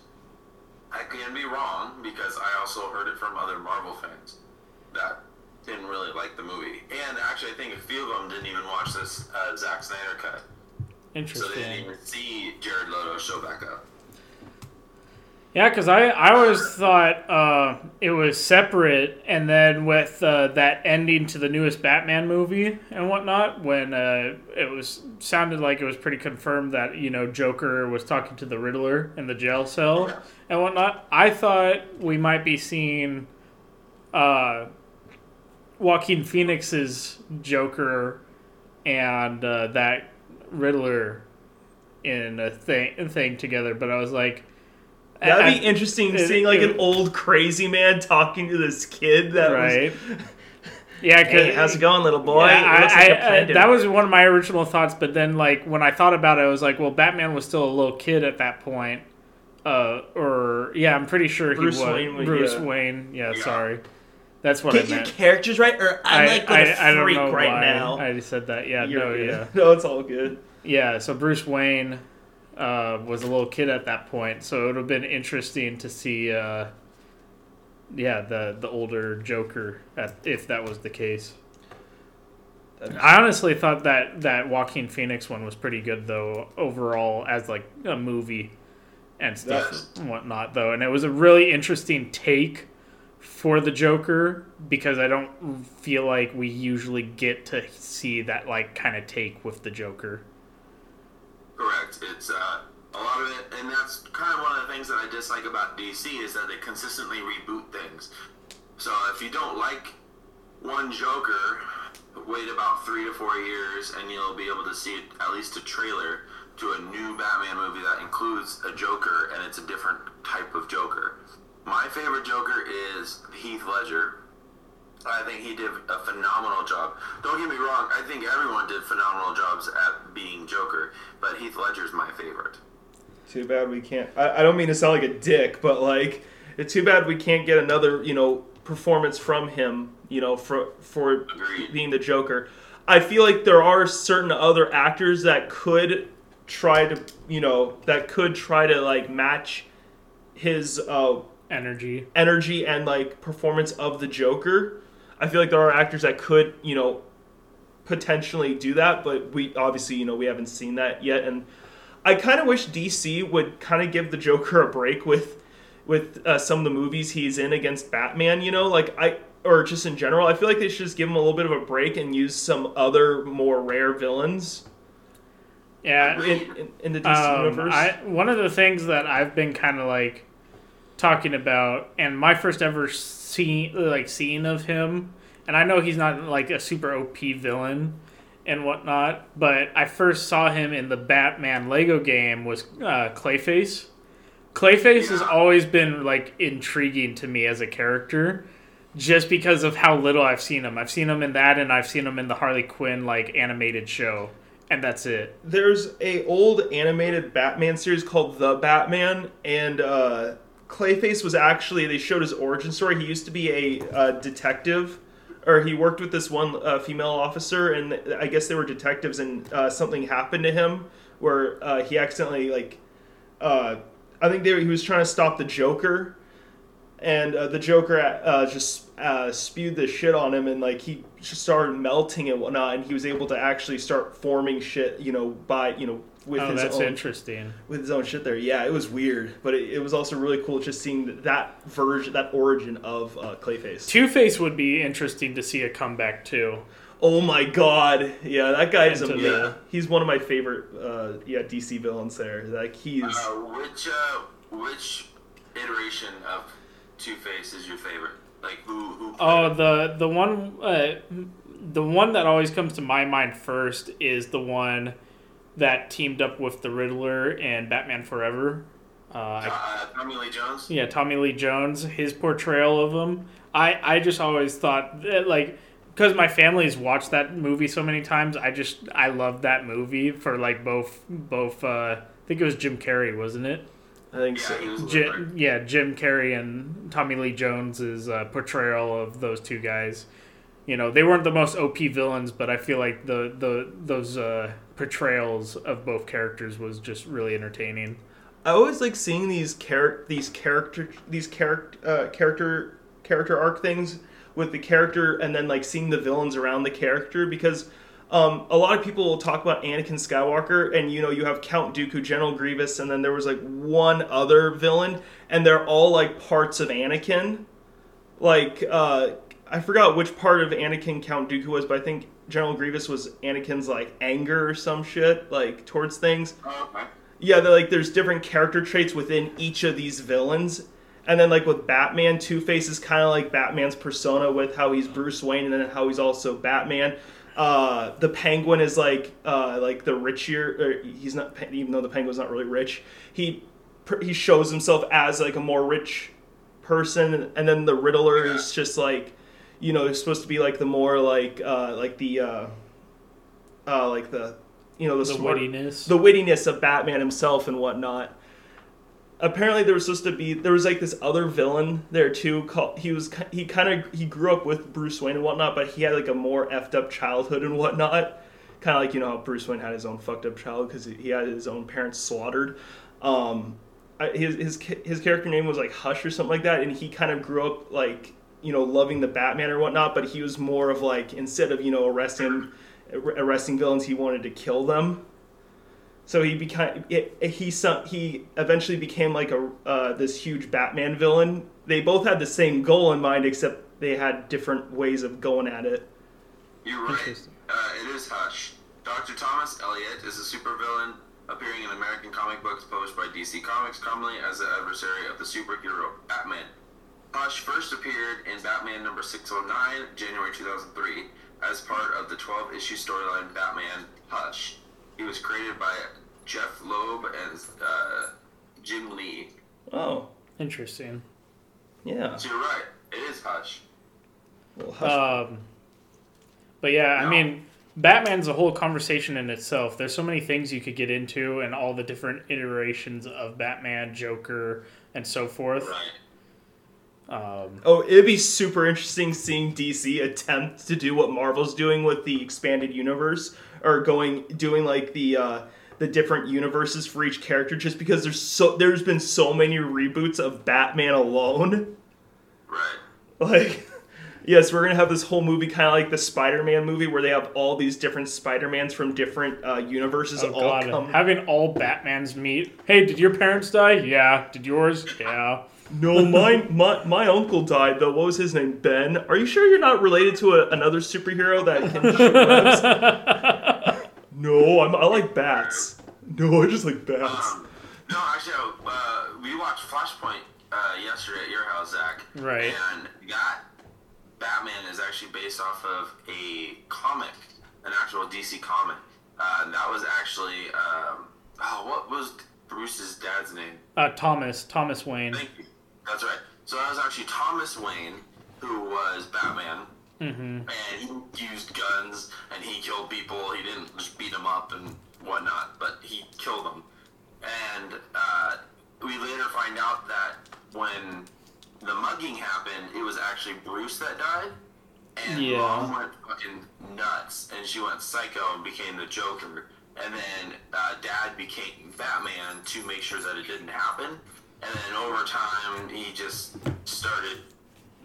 I can be wrong because I also heard it from other Marvel fans that didn't really like the movie. And actually, I think a few of them didn't even watch this uh, Zack Snyder cut. Interesting. So they didn't even see Jared Leto show back up. Yeah, because I, I always thought uh, it was separate, and then with uh, that ending to the newest Batman movie and whatnot, when uh, it was sounded like it was pretty confirmed that, you know, Joker was talking to the Riddler in the jail cell yeah. and whatnot, I thought we might be seeing... Uh, Joaquin Phoenix's Joker and uh, that Riddler in a thing thing together, but I was like, that'd I, be interesting it, seeing like it, an old crazy man talking to this kid. That right? Was, yeah, hey, how's it going, little boy? Yeah, it looks I, like I, a I, that was one of my original thoughts, but then like when I thought about it, I was like, well, Batman was still a little kid at that point, uh, or yeah, I'm pretty sure Bruce he was Wayne, Bruce yeah. Wayne. Yeah, yeah. sorry. That's what Get I meant. Get your characters right, or I'm like going to freak right why. now. I just said that. Yeah, You're no, good. yeah. No, it's all good. Yeah, so Bruce Wayne uh, was a little kid at that point, so it would have been interesting to see, uh, yeah, the, the older Joker, at, if that was the case. I honestly thought that, that Joaquin Phoenix one was pretty good, though, overall, as, like, a movie and stuff yes. and whatnot, though. And it was a really interesting take for the Joker, because I don't feel like we usually get to see that like kind of take with the Joker. Correct. It's uh, a lot of it, and that's kind of one of the things that I dislike about D C is that they consistently reboot things. So if you don't like one Joker, wait about three to four years, and you'll be able to see at least a trailer to a new Batman movie that includes a Joker, and it's a different type of Joker. My favorite Joker is Heath Ledger. I think he did a phenomenal job. Don't get me wrong, I think everyone did phenomenal jobs at being Joker, but Heath Ledger's my favorite. Too bad we can't... I, I don't mean to sound like a dick, but, like, it's too bad we can't get another, you know, performance from him, you know, for, for being the Joker. I feel like there are certain other actors that could try to, you know, that could try to, like, match his... Uh, Energy. Energy and, like, performance of the Joker. I feel like there are actors that could, you know, potentially do that, but we obviously, you know, we haven't seen that yet. And I kind of wish D C would kind of give the Joker a break with with uh, some of the movies he's in against Batman, you know? Like, I, or just in general, I feel like they should just give him a little bit of a break and use some other more rare villains. Yeah. In, in, in the D C um, universe. I, one of the things that I've been kind of, like, talking about, and my first ever see like scene of him And I know he's not like a super O P villain and whatnot, but I first saw him in the Batman Lego game was uh, Clayface. Clayface has always been like intriguing to me as a character, just because of how little I've seen him. I've seen him in that, and I've seen him in the Harley Quinn like animated show, and that's it. There's a old animated Batman series called The Batman, and uh, Clayface was actually, they showed his origin story. He used to be a uh, detective. Or he worked with this one uh, female officer, and I guess they were detectives, and uh, something happened to him where uh, he accidentally, like, uh, I think they were, he was trying to stop the Joker, and uh, the Joker uh, just uh, spewed the shit on him, and, like, he just started melting and whatnot, and he was able to actually start forming shit, you know, by, you know, with oh, his that's own, interesting. With his own shit there. Yeah, it was weird, but it, it was also really cool just seeing that version, that origin of uh, Clayface. Two-Face would be interesting to see a comeback too. Oh my god, yeah, that guy is amazing. The... He's one of my favorite, uh, yeah, D C villains there. Like he's. Uh, which uh, which iteration of Two-Face is your favorite? Like who? who oh, the the one, uh, the one that always comes to my mind first is the one that teamed up with the Riddler and Batman Forever. Uh, uh, Tommy Lee Jones? Yeah, Tommy Lee Jones, his portrayal of him. I, I just always thought, that, like, because my family's watched that movie so many times, I just, I loved that movie for, like, both, both. Uh, I think it was Jim Carrey, wasn't it? I think yeah, so. He was Jim, yeah, Jim Carrey and Tommy Lee Jones' uh, portrayal of those two guys. You know, they weren't the most O P villains, but I feel like the, the those uh, portrayals of both characters was just really entertaining. I always like seeing these char- these character these character uh, character character arc things with the character, and then like seeing the villains around the character, because um, a lot of people will talk about Anakin Skywalker, and you know you have Count Dooku, General Grievous, and then there was like one other villain, and they're all like parts of Anakin, like. Uh, I forgot which part of Anakin Count Dooku was, but I think General Grievous was Anakin's, like, anger or some shit, like, towards things. Oh, okay. Yeah, like, there's different character traits within each of these villains. And then, like, with Batman, Two-Face is kind of like Batman's persona with how he's Bruce Wayne and then how he's also Batman. Uh, the Penguin is, like, uh, like the richer... Or he's not... Even though the Penguin's not really rich, he he shows himself as, like, a more rich person. And then the Riddler yeah. is just, like... You know, it's supposed to be like the more like uh, like the uh, uh, like the you know the, the smart, wittiness the wittiness of Batman himself and whatnot. Apparently, there was supposed to be there was like this other villain there too. Called, he was he kind of he grew up with Bruce Wayne and whatnot, but he had like a more effed up childhood and whatnot. Kind of like you know how Bruce Wayne had his own fucked up childhood because he had his own parents slaughtered. Um, his his his character name was like Hush or something like that, and he kind of grew up like. You know, loving the Batman or whatnot, but he was more of like, instead of, you know, arresting arresting villains, he wanted to kill them. So he became, he he eventually became like a uh, this huge Batman villain. They both had the same goal in mind, except they had different ways of going at it. You're right. Uh, it is Hush. Doctor Thomas Elliott is a supervillain appearing in American comic books published by D C Comics, commonly as the adversary of the superhero Batman. Hush first appeared in Batman number six oh nine, January two thousand three, as part of the twelve-issue storyline Batman Hush. He was created by Jeff Loeb and uh, Jim Lee. Oh, interesting. Yeah. So you're right. It is Hush. Well, Hush. Um, but yeah, no. I mean, Batman's a whole conversation in itself. There's so many things you could get into and all the different iterations of Batman, Joker, and so forth. Right. Um, oh, it'd be super interesting seeing D C attempt to do what Marvel's doing with the expanded universe, or going doing like the uh, the different universes for each character. Just because there's so there's been so many reboots of Batman alone, right? Like, yes, we're gonna have this whole movie kind of like the Spider-Man movie, where they have all these different Spider-Mans from different uh, universes. Oh, all God. Come having all Batmans meet. Hey, did your parents die? Yeah. Did yours? Yeah. No, my, my my uncle died, though. What was his name? Ben? Are you sure you're not related to a, another superhero that can shoot webs? No, I'm, I like bats. No, I just like bats. Um, no, actually, uh, we watched Flashpoint uh, yesterday at your house, Zach. Right. And that Batman is actually based off of a comic, an actual D C comic. Uh, that was actually, um, oh, what was Bruce's dad's name? Uh, Thomas. Thomas Wayne. Thank you. That's right. So that was actually Thomas Wayne, who was Batman. Mm-hmm. And he used guns, and he killed people. He didn't just beat them up and whatnot, but he killed them. And uh, we later find out that when the mugging happened, it was actually Bruce that died. And yeah. Mom went fucking nuts, and she went psycho and became the Joker. And then uh, Dad became Batman to make sure that it didn't happen. And then over time, he just started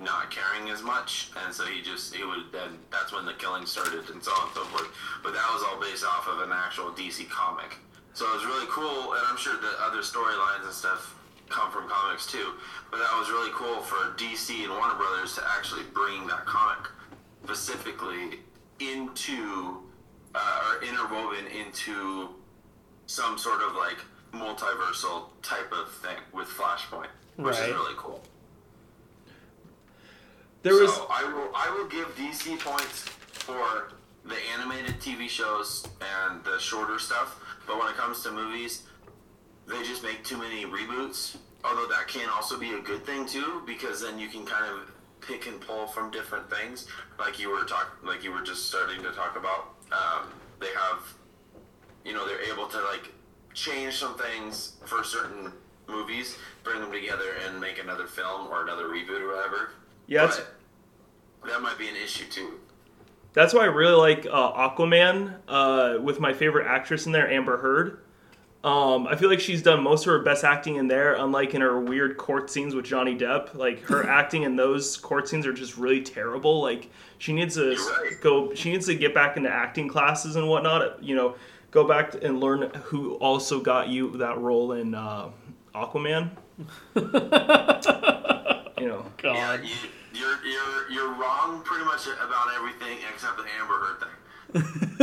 not caring as much, and so he just he would then that's when the killing started and so on and so forth. But that was all based off of an actual D C comic, so it was really cool. And I'm sure the other storylines and stuff come from comics too, but that was really cool for D C and Warner Brothers to actually bring that comic specifically into uh, or interwoven into some sort of like multiversal type of thing with Flashpoint, which right. is really cool. There was... So I will I will give D C points for the animated T V shows and the shorter stuff, but when it comes to movies, they just make too many reboots. Although that can also be a good thing too, because then you can kind of pick and pull from different things, like you were talk like you were just starting to talk about. Um, they have, you know, they're able to like change some things for certain movies, bring them together, and make another film or another reboot or whatever. Yeah, that's, that might be an issue too. That's why I really like uh, Aquaman uh, with my favorite actress in there, Amber Heard. Um, I feel like she's done most of her best acting in there, unlike in her weird court scenes with Johnny Depp. Like her acting in those court scenes are just really terrible. Like she needs to right. go. She needs to get back into acting classes and whatnot. You know, go back and learn who also got you that role in uh, Aquaman. You know. God. Yeah, you, you're you're you're wrong pretty much about everything except the Amber Heard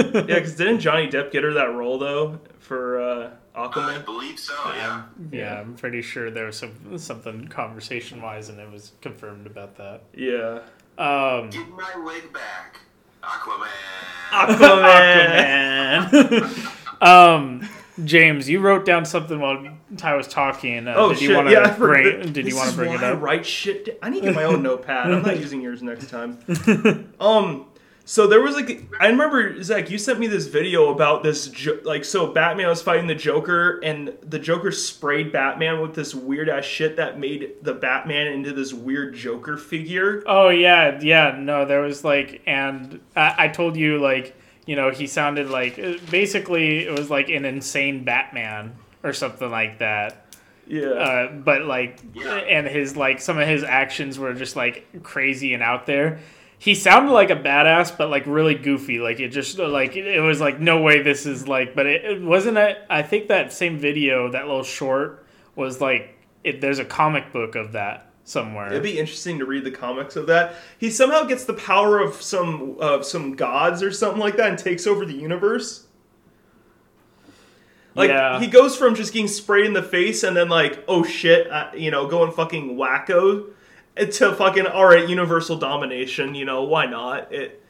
thing. Yeah, because didn't Johnny Depp get her that role though for uh, Aquaman? I believe so. Yeah. yeah. Yeah, I'm pretty sure there was some something conversation wise, and it was confirmed about that. Yeah. Um, Get my wig back, Aquaman. Aquaman. Aquaman. um. James, you wrote down something while Ty was talking. Uh, oh, did you shit. Yeah, I bring, did this you want to bring it up? I write shit down. I need to get my own notepad. I'm not using yours next time. Um, so there was like, I remember, Zach, you sent me this video about this, jo- like, so Batman was fighting the Joker, and the Joker sprayed Batman with this weird-ass shit that made the Batman into this weird Joker figure. Oh, yeah, yeah, no, there was like, and I, I told you, like, you know, he sounded like, basically, it was like an insane Batman or something like that. Yeah. Uh, but like, yeah. and his like, some of his actions were just like crazy and out there. He sounded like a badass, but like really goofy. Like it just like it was like no way this is like. But it, it wasn't. A, I think that same video, that little short, was like it, there's a comic book of that somewhere. It'd be interesting to read the comics of that. He somehow gets the power of some of uh, some gods or something like that and takes over the universe. Like yeah. he goes from just getting sprayed in the face and then like, oh shit, uh, you know, going fucking wacko to fucking all right, universal domination. You know, why not? It.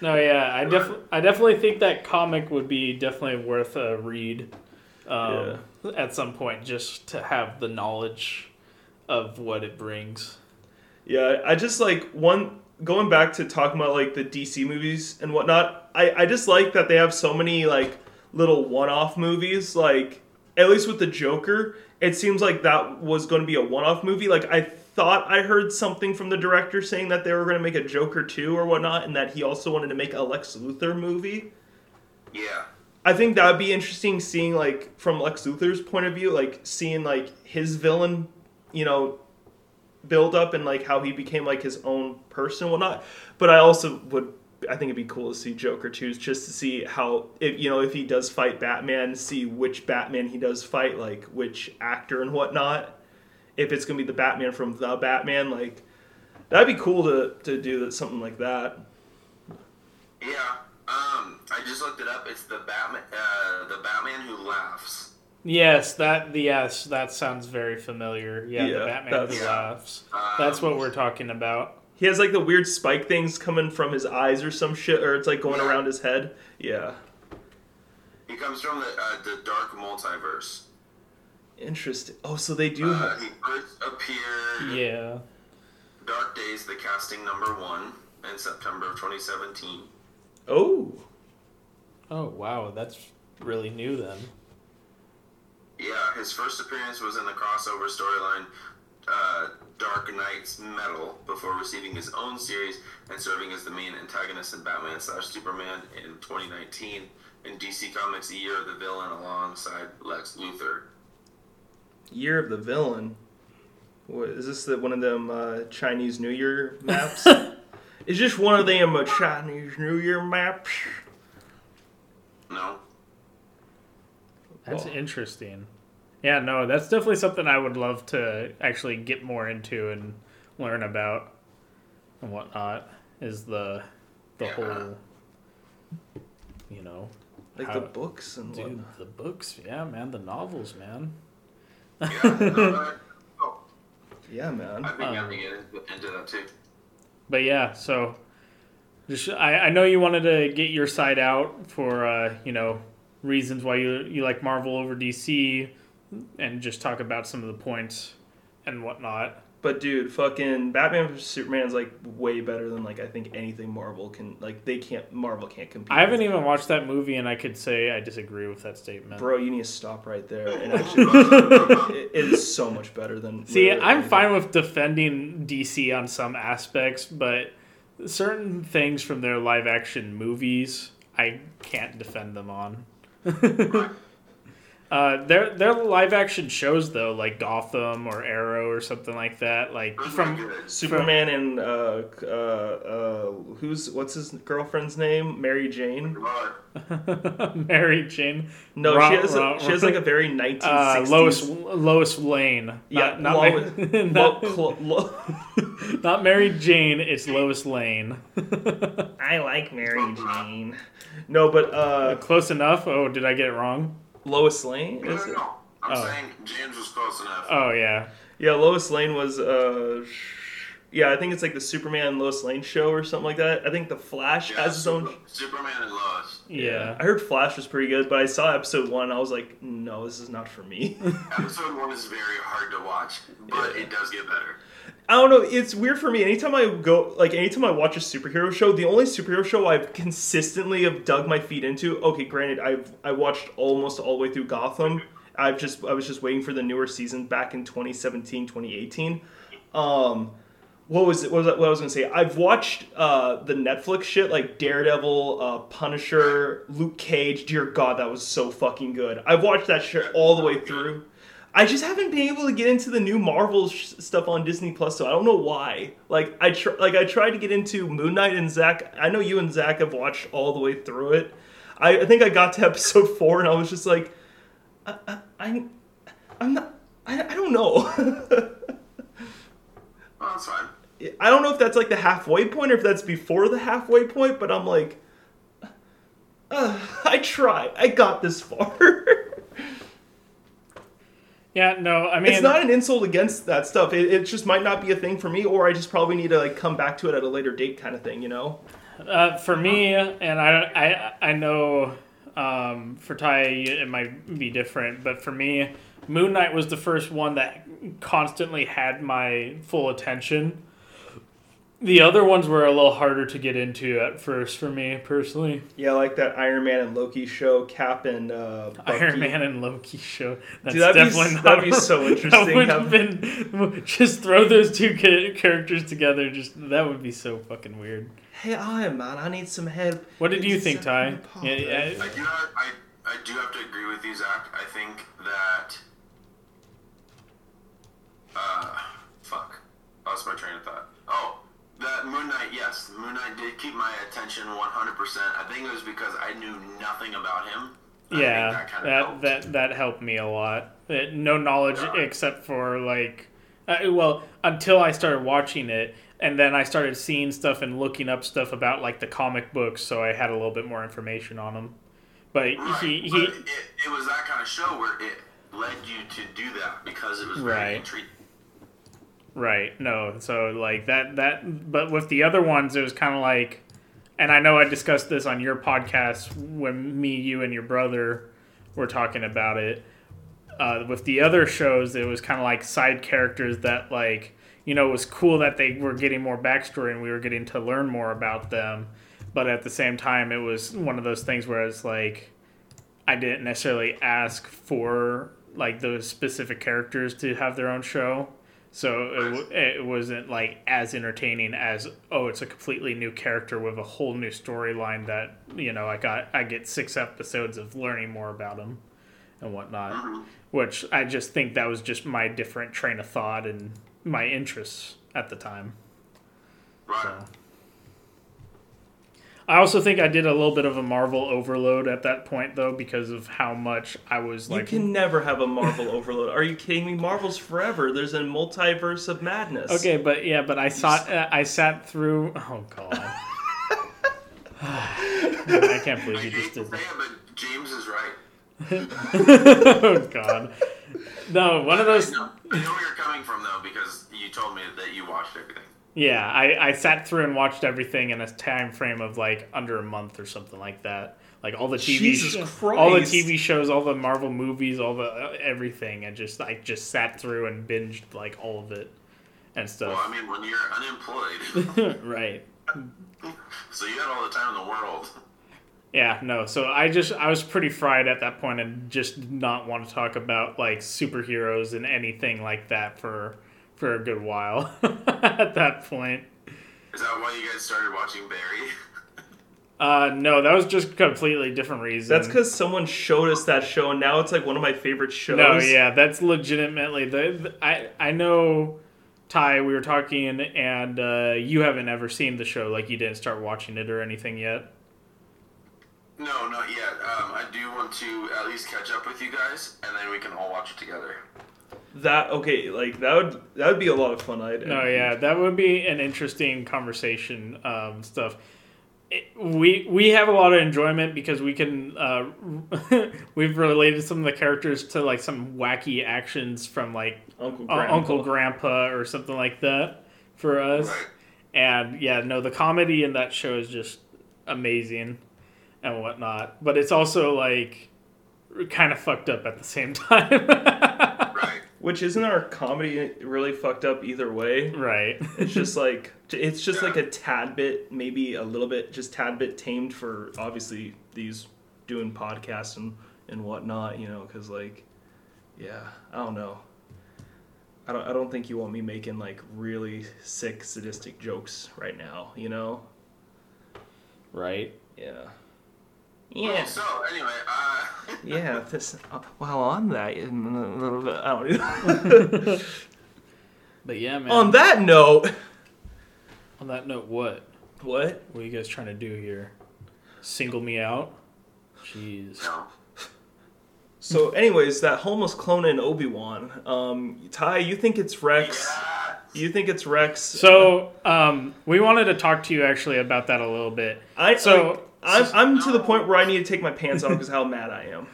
No, yeah, I def I definitely think that comic would be definitely worth a read um, yeah. at some point, just to have the knowledge of what it brings. Yeah, I just like one going back to talking about like the D C movies and whatnot. I, I just like that they have so many like little one-off movies. Like at least with the Joker, it seems like that was going to be a one-off movie. Like I thought I heard something from the director saying that they were going to make a Joker two or whatnot, and that he also wanted to make a Lex Luthor movie. Yeah. I think that would be interesting seeing like from Lex Luthor's point of view, like seeing like his villain, you know, build up and like how he became like his own person and whatnot. But I also would, I think it'd be cool to see Joker two, just to see how, if you know, if he does fight Batman, see which Batman he does fight, like which actor and whatnot. If it's gonna be the Batman from the Batman, like that'd be cool to to do something like that. Yeah, um, I just looked it up. It's the Batman, uh, the Batman who laughs. Yes, that yes, that sounds very familiar. Yeah, yeah the Batman that's, laughs. Um, that's what we're talking about. He has like the weird spike things coming from his eyes or some shit, or it's like going yeah. around his head. Yeah. He comes from the uh, the dark multiverse. Interesting. Oh, so they do. Uh, have... He first appeared. Yeah. Dark Days, the casting number one, in September of twenty seventeen. Oh. Oh wow, that's really new then. Yeah, his first appearance was in the crossover storyline uh, Dark Knight's Metal before receiving his own series and serving as the main antagonist in Batman slash Superman in twenty nineteen and D C Comics' Year of the Villain alongside Lex Luthor. Year of the Villain? What, is this the, one of them uh, Chinese New Year maps? Is this one of them uh, Chinese New Year maps? No. That's well. Interesting. Yeah, no, that's definitely something I would love to actually get more into and learn about and whatnot, is the the yeah. whole, you know. Like how, the books and dude, whatnot. The books, yeah, man, the novels, man. Yeah, oh. yeah man. I've been um, getting into that too. But yeah, so just, I, I know you wanted to get your side out for, uh, you know, reasons why you you like Marvel over D C, and just talk about some of the points and whatnot. But dude, fucking Batman versus Superman is like way better than like I think anything Marvel can like they can't Marvel can't compete. I haven't with even that. watched that movie, and I could say I disagree with that statement. Bro, you need to stop right there. And actually, it, it is so much better than. See, I'm fine with defending D C on some aspects, but certain things from their live action movies, I can't defend them on. uh, their their live action shows though, like Gotham or Arrow or something like that, like from Superman and uh, uh, uh, who's what's his girlfriend's name, Mary Jane. Mary Jane. No, Ron, she has a, Ron, she has like a very nineteen sixties. Uh, Lois Lois Lane. Not, yeah, not Lois. Ma- not, Lo- Lo- not Mary Jane. It's Lois Lane. I like Mary Jane. No, but uh, close enough. Oh, did I get it wrong? Lois Lane. Is no, no, no. I'm oh. saying James was close enough. Oh yeah, yeah. Lois Lane was. Uh, yeah, I think it's like the Superman Lois Lane show or something like that. I think the Flash yeah, has his Super, own. Superman and Lois. Yeah. yeah, I heard Flash was pretty good, but I saw episode one. I was like, no, this is not for me. Episode one is very hard to watch, but yeah. it does get better. I don't know. It's weird for me. Anytime I go, like, anytime I watch a superhero show, the only superhero show I've consistently have dug my feet into. Okay, granted, I've I watched almost all the way through Gotham. I've just I was just waiting for the newer season back in twenty seventeen, twenty eighteen. Um, what was it? What was that, what I was gonna say? I've watched uh the Netflix shit like Daredevil, uh, Punisher, Luke Cage. Dear God, that was so fucking good. I've watched that shit all the way through. I just haven't been able to get into the new Marvel sh- stuff on Disney Plus, so I don't know why. Like I tr- like I tried to get into Moon Knight and Zach. I know you and Zach have watched all the way through it. I, I think I got to episode four and I was just like, I, I, I I'm not. I, I don't know. Well, that's fine. I don't know if that's like the halfway point or if that's before the halfway point, but I'm like, uh, I tried. I got this far. Yeah, no, I mean... It's not an insult against that stuff. It, it just might not be a thing for me, or I just probably need to, like, come back to it at a later date kind of thing, you know? Uh, for me, and I, I, I know um, for Ty it might be different, but for me, Moon Knight was the first one that constantly had my full attention. The other ones were a little harder to get into at first for me, personally. Yeah, like that Iron Man and Loki show, Cap and uh, Bucky. Iron Man and Loki show. That's Dude, that'd, definitely be, not, that'd be so interesting. That would have been... Just throw those two characters together. Just That would be so fucking weird. Hey, Iron Man, I need some help. What did it's you think, Ty? Yeah, yeah. I, do have, I, I do have to agree with you, Zach. I think that... Uh, fuck. I lost my train of thought. Oh. That Moon Knight, yes. Moon Knight did keep my attention one hundred percent. I think it was because I knew nothing about him. I yeah, that, kind of that, helped. that that helped me a lot. It, no knowledge yeah. except for, like... Uh, well, until I started watching it, and then I started seeing stuff and looking up stuff about, like, the comic books, so I had a little bit more information on him. But right. he... he but it, it was that kind of show where it led you to do that because it was very right. intriguing. Right. No. So like that, that, but with the other ones, it was kind of like, and I know I discussed this on your podcast when me, you, and your brother were talking about it. Uh, with the other shows, it was kind of like side characters that, like, you know, it was cool that they were getting more backstory and we were getting to learn more about them. But at the same time, it was one of those things where it's like, I didn't necessarily ask for, like, those specific characters to have their own show. So it, it wasn't, like, as entertaining as, oh, it's a completely new character with a whole new storyline that, you know, I got I get six episodes of learning more about them and whatnot. Mm-hmm. Which I just think that was just my different train of thought and my interests at the time. Right. So. I also think I did a little bit of a Marvel overload at that point, though, because of how much I was like... You can never have a Marvel overload. Are you kidding me? Marvel's forever. There's a multiverse of madness. Okay, but yeah, but I saw, uh, I sat through... Oh, God. I can't believe you just did that. But James is right. Oh, God. No, one of those... I know, I know where you're coming from, though, because you told me that you watched everything. Yeah, I, I sat through and watched everything in a time frame of like under a month or something like that. Like all the T V, Jesus Christ. all the T V shows, all the Marvel movies, all the uh, everything. I just I just sat through and binged like all of it and stuff. Well, I mean, when you're unemployed, right? So you had all the time in the world. Yeah, no. So I just I was pretty fried at that point and just did not want to talk about like superheroes and anything like that for. For a good while at that point. Is that why you guys started watching Barry? uh, no, that was just a completely different reason. That's because someone showed us that show, and now it's like one of my favorite shows. No, yeah, that's legitimately... the, the I, I know, Ty, we were talking, and uh, you haven't ever seen the show. Like, you didn't start watching it or anything yet? No, not yet. Um, I do want to at least catch up with you guys, and then we can all watch it together. That okay, like that would that would be a lot of fun. I'd no, yeah, that would be an interesting conversation. Um, stuff. It, we we have a lot of enjoyment because we can. Uh, we've related some of the characters to like some wacky actions from like Uncle Grandpa, uh, Uncle Grandpa or something like that for us. Right. And yeah, no, the comedy in that show is just amazing and whatnot. But it's also like kind of fucked up at the same time. Which isn't our comedy really fucked up either way? Right. It's just like it's just yeah. like a tad bit, maybe a little bit, just tad bit tamed for obviously these doing podcasts and, and whatnot, you know, because like, yeah, I don't know. I don't I don't think you want me making like really sick, sadistic jokes right now, you know? Right? Yeah. Yeah. Well, so anyway, uh... yeah. This uh, well on that. I don't know. But yeah, man. On that note. On that note, what? What? What are you guys trying to do here? Single me out? Jeez. So, anyways, that homeless clone in Obi-Wan. Um, Ty, you think it's Rex? Yeah. You think it's Rex? So, um, we wanted to talk to you actually about that a little bit. I so. Like, I'm I'm no. to the point where I need to take my pants off because how mad I am.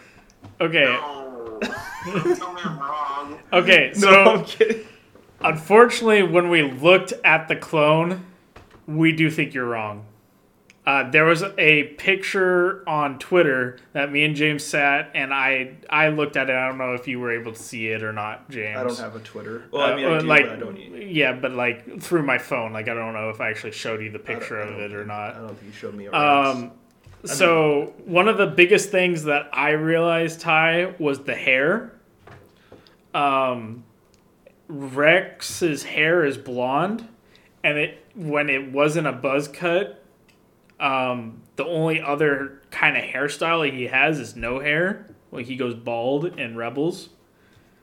Okay. No. Don't tell me I'm wrong. Okay, so no, I'm kidding. Unfortunately, when we looked at the clone, we do think you're wrong. Uh, there was a picture on Twitter that me and James sat, and I I looked at it. I don't know if you were able to see it or not, James. I don't have a Twitter. Well, uh, I mean, I do, like, but I don't need it. Yeah, but like through my phone. Like, I don't know if I actually showed you the picture of it or not. I don't think you showed me. Um, so one of the biggest things that I realized, Ty, was the hair. Um, Rex's hair is blonde, and it when it wasn't a buzz cut. Um, the only other kind of hairstyle he has is no hair. Like, he goes bald in Rebels.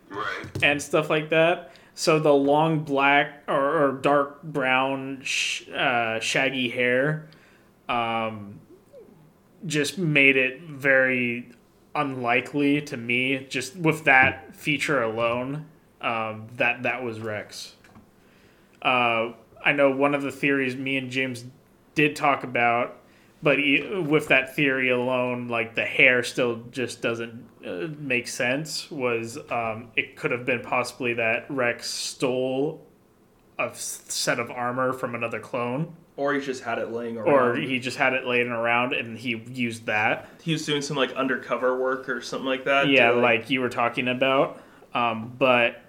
Right. And stuff like that. So the long black or, or dark brown sh- uh, shaggy hair um, just made it very unlikely to me. Just with that feature alone, um, that, that was Rex. Uh, I know one of the theories me and James did talk about, but with that theory alone, like the hair still just doesn't uh, make sense, was um, it could have been possibly that Rex stole a set of armor from another clone. Or he just had it laying around. Or he just had it laying around and he used that. He was doing some, like, undercover work or something like that. Yeah, like... like you were talking about. Um, but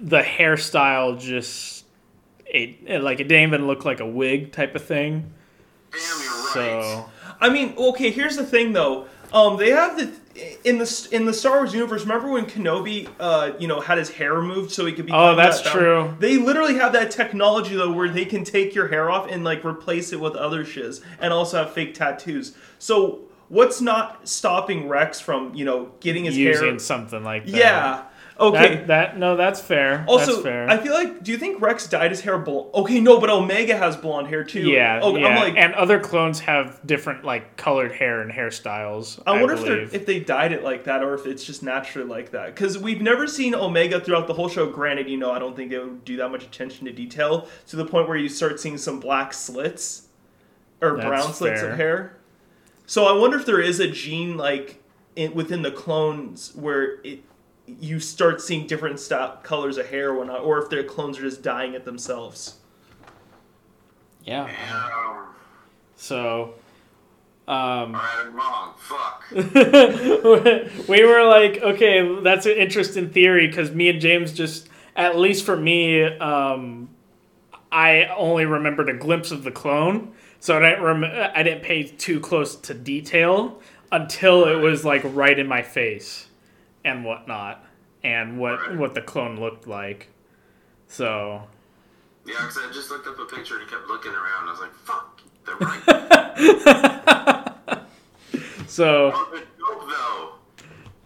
the hairstyle just... It, it, like, it didn't even look like a wig type of thing. Damn, you're right. So... I mean, okay, here's the thing, though. Um, they have the... In the in the Star Wars universe, remember when Kenobi, uh, you know, had his hair removed so he could be? Oh, that's that true. They literally have that technology though, where they can take your hair off and like replace it with other shiz, and also have fake tattoos. So what's not stopping Rex from you know getting his Using hair? Using something like that. Yeah. Okay. That, that no, that's fair. Also, that's fair. I feel like. Do you think Rex dyed his hair blonde? Okay, no, but Omega has blonde hair too. Yeah. Oh, yeah. I'm like, and other clones have different like colored hair and hairstyles. I wonder I if if they dyed it like that or if it's just naturally like that. Because we've never seen Omega throughout the whole show. Granted, you know, I don't think they would do that much attention to detail to the point where you start seeing some black slits or that's brown slits fair. Of hair. So I wonder if there is a gene like in, within the clones where it. You start seeing different stop colors of hair or whatnot, or if their clones are just dyeing it themselves. Yeah. yeah. So, um... Alright, I'm wrong. Fuck. We were like, okay, that's an interesting theory, because me and James just, at least for me, um, I only remembered a glimpse of the clone, so I didn't, rem- I didn't pay too close to detail until it was, like, right in my face. And whatnot, and what what the clone looked like. So. Yeah, because I just looked up a picture and kept looking around. I was like, fuck, they're right. So. That was dope, though.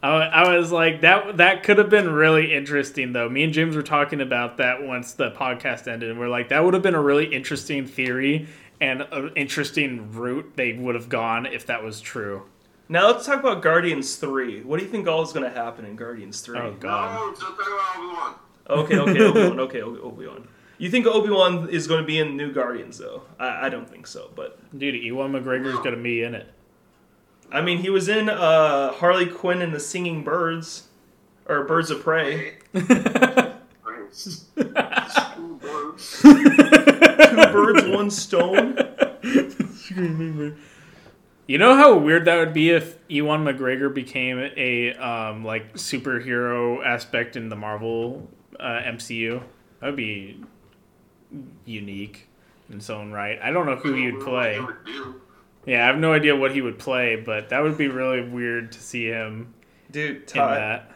I, I was like, that, that could have been really interesting, though. Me and James were talking about that once the podcast ended, and we're like, that would have been a really interesting theory and an interesting route they would have gone if that was true. Now let's talk about Guardians three. What do you think all is going to happen in Guardians three? Oh, God. No, talk about Obi-Wan. Okay, okay, Obi-Wan, okay, Obi-Wan. You think Obi-Wan is going to be in New Guardians, though? I, I don't think so, but... Dude, Ewan McGregor's no. going to be in it. I mean, he was in uh, Harley Quinn and the Singing Birds. Or Birds of Prey. Birds. Two birds. Two birds, one stone. You know how weird that would be if Ewan McGregor became a um, like superhero aspect in the Marvel uh, M C U? That would be unique in its own right. I don't know who he would play. Yeah, I have no idea what he would play, but that would be really weird to see him Dude, Todd. in that.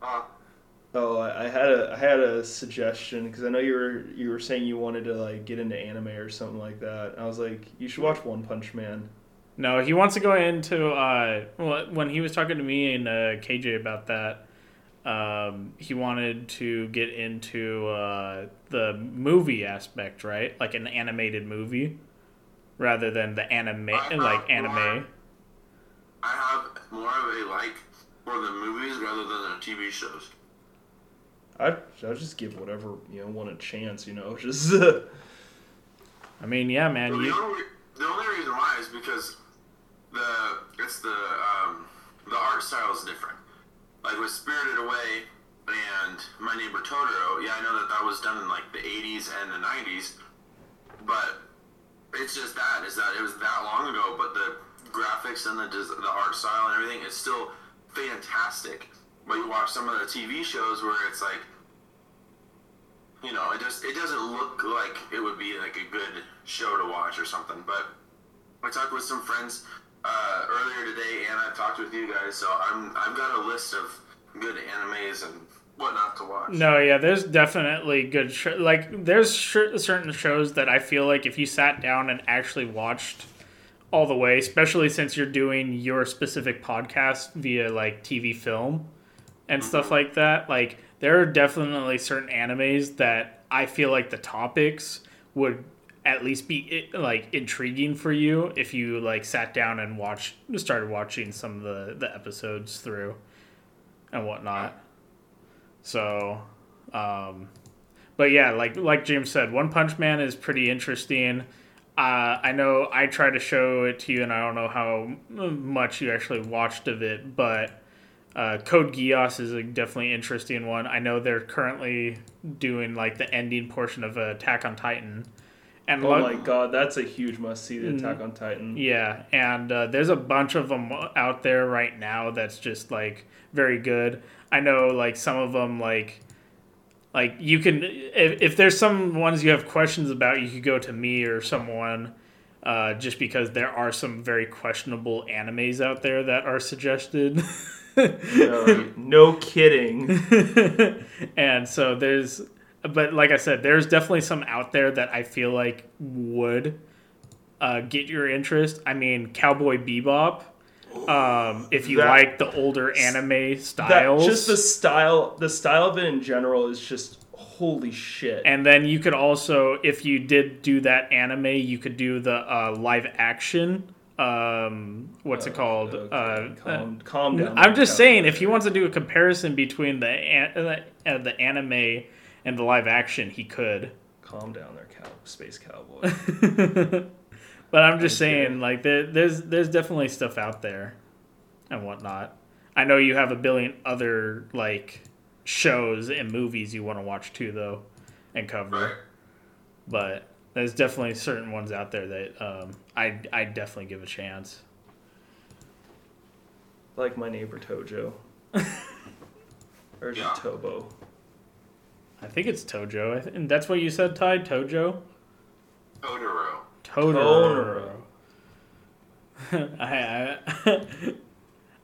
Uh, oh, I had a I had a suggestion because I know you were you were saying you wanted to like get into anime or something like that. I was like, you should watch One Punch Man. No, he wants to go into uh when he was talking to me and uh, K J about that. Um, he wanted to get into uh, the movie aspect, right? Like an animated movie, rather than the anime like anime. More, I have more of a like for the movies rather than the T V shows. I'd, I'd just give whatever, you know, one a chance, you know, just... Uh... I mean, yeah, man. Well, you... the, only, the only reason why is because the it's the, um, the art style is different. Like, with Spirited Away and My Neighbor Totoro, yeah, I know that that was done in, like, the eighties and the nineties, but it's just that, is that it was that long ago, but the graphics and the the art style and everything is still fantastic. But you watch some of the T V shows where it's like, you know, it just it doesn't look like it would be like a good show to watch or something. But I talked with some friends uh, earlier today, and I've talked with you guys, so I'm I've got a list of good animes and what not to watch. No, yeah, there's definitely good sh- like there's sh- certain shows that I feel like if you sat down and actually watched. All the way, especially since you're doing your specific podcast via like T V film and stuff like that. Like there are definitely certain animes that I feel like the topics would at least be like intriguing for you if you like sat down and watched, started watching some of the, the episodes through and whatnot. So, um, but yeah, like, like James said, One Punch Man is pretty interesting. Uh, I know I tried to show it to you, and I don't know how much you actually watched of it, but Uh, Code Geass is a definitely interesting one. I know they're currently doing like the ending portion of uh, Attack on Titan. And oh lo- my god, that's a huge must-see, the Attack on Titan. Yeah, and uh, there's a bunch of them out there right now that's just, like, very good. I know, like, some of them, like, like you can... If, if there's some ones you have questions about, you could go to me or someone, uh, just because there are some very questionable animes out there that are suggested. no, no kidding. And so there's... But like I said, there's definitely some out there that I feel like would uh, get your interest. I mean, Cowboy Bebop, um, if you that, like the older anime styles. That, just the style, the style of it in general is just holy shit. And then you could also, if you did do that anime, you could do the uh, live action. Um, what's uh, it called? Okay. Uh, calm, calm down. I'm just saying, if he wants to do a comparison between the an- uh, the anime. And the live action, he could. Calm down there, cow, space cowboy. But I'm just Thank saying, you. like, there, there's there's definitely stuff out there and whatnot. I know you have a billion other, like, shows and movies you want to watch, too, though, and cover. But there's definitely certain ones out there that um, I I definitely give a chance. Like My Neighbor Tojo. Or is it Tobo? I think it's Tojo. I th- and that's what you said, Ty? Tojo? Totoro. Totoro. Totoro. I, I,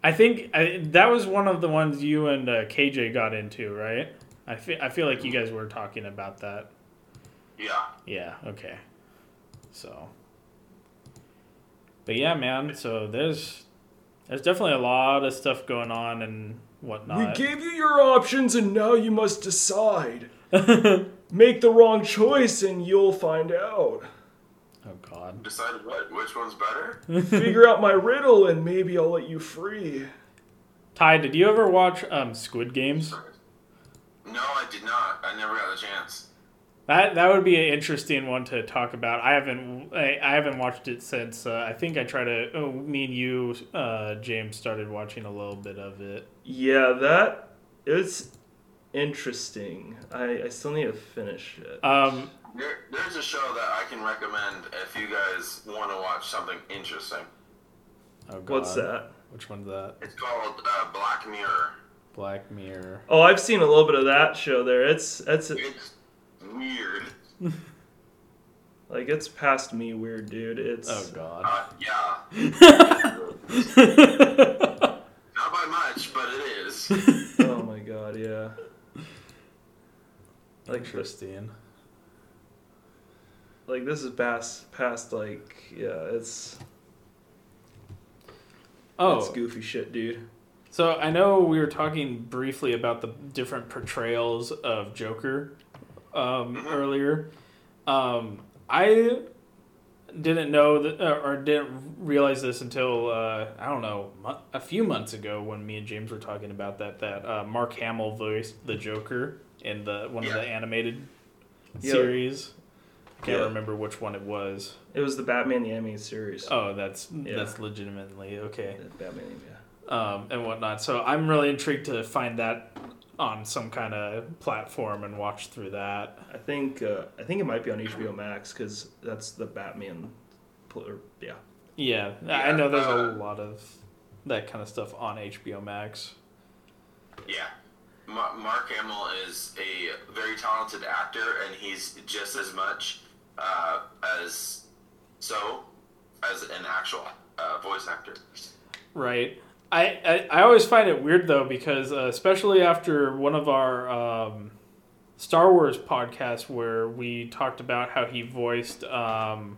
I think I, that was one of the ones you and uh, K J got into, right? I, fe- I feel like you guys were talking about that. Yeah. Yeah, okay. So. But yeah, man, so there's there's definitely a lot of stuff going on and... whatnot. We gave you your options and now you must decide. Make the wrong choice and you'll find out. Oh god. Decide what? Which one's better? Figure out my riddle and maybe I'll let you free. Ty, did you ever watch um, Squid Games? No, I did not. I never got a chance. That that would be an interesting one to talk about. I haven't I, I haven't watched it since uh, I think I tried to. Oh, me and you, uh, James, started watching a little bit of it. Yeah, that it's interesting. I, I still need to finish it. Um, there, there's a show that I can recommend if you guys want to watch something interesting. Oh god, what's that? Which one's that? It's called uh, Black Mirror. Black Mirror. Oh, I've seen a little bit of that show. There, it's it's. it's weird. Like, it's past me weird, dude. It's... Oh, God. Uh, yeah. Not by much, but it is. Oh, my God, yeah. Like, Christine. Like, this is past, past, like, yeah, it's... Oh. It's goofy shit, dude. So, I know we were talking briefly about the different portrayals of Joker... Um, mm-hmm. earlier. Um, I didn't know that, uh, or didn't realize this until, uh, I don't know, a few months ago when me and James were talking about that, that uh, Mark Hamill voiced the Joker in the one yeah. of the animated yeah. series. I can't yeah. remember which one it was. It was the Batman the Animated Series. Oh, that's yeah. that's legitimately, okay. The Batman, yeah. Um, and whatnot. So I'm really intrigued to find that on some kind of platform and watch through that. I think uh, I think it might be on H B O Max because that's the Batman. Pl- yeah. yeah. Yeah, I know there's uh, a lot of that kind of stuff on H B O Max. Yeah, Ma- Mark Hamill is a very talented actor, and he's just as much uh, as so as an actual uh, voice actor. Right. I, I, I always find it weird, though, because uh, especially after one of our um, Star Wars podcasts where we talked about how he voiced, um,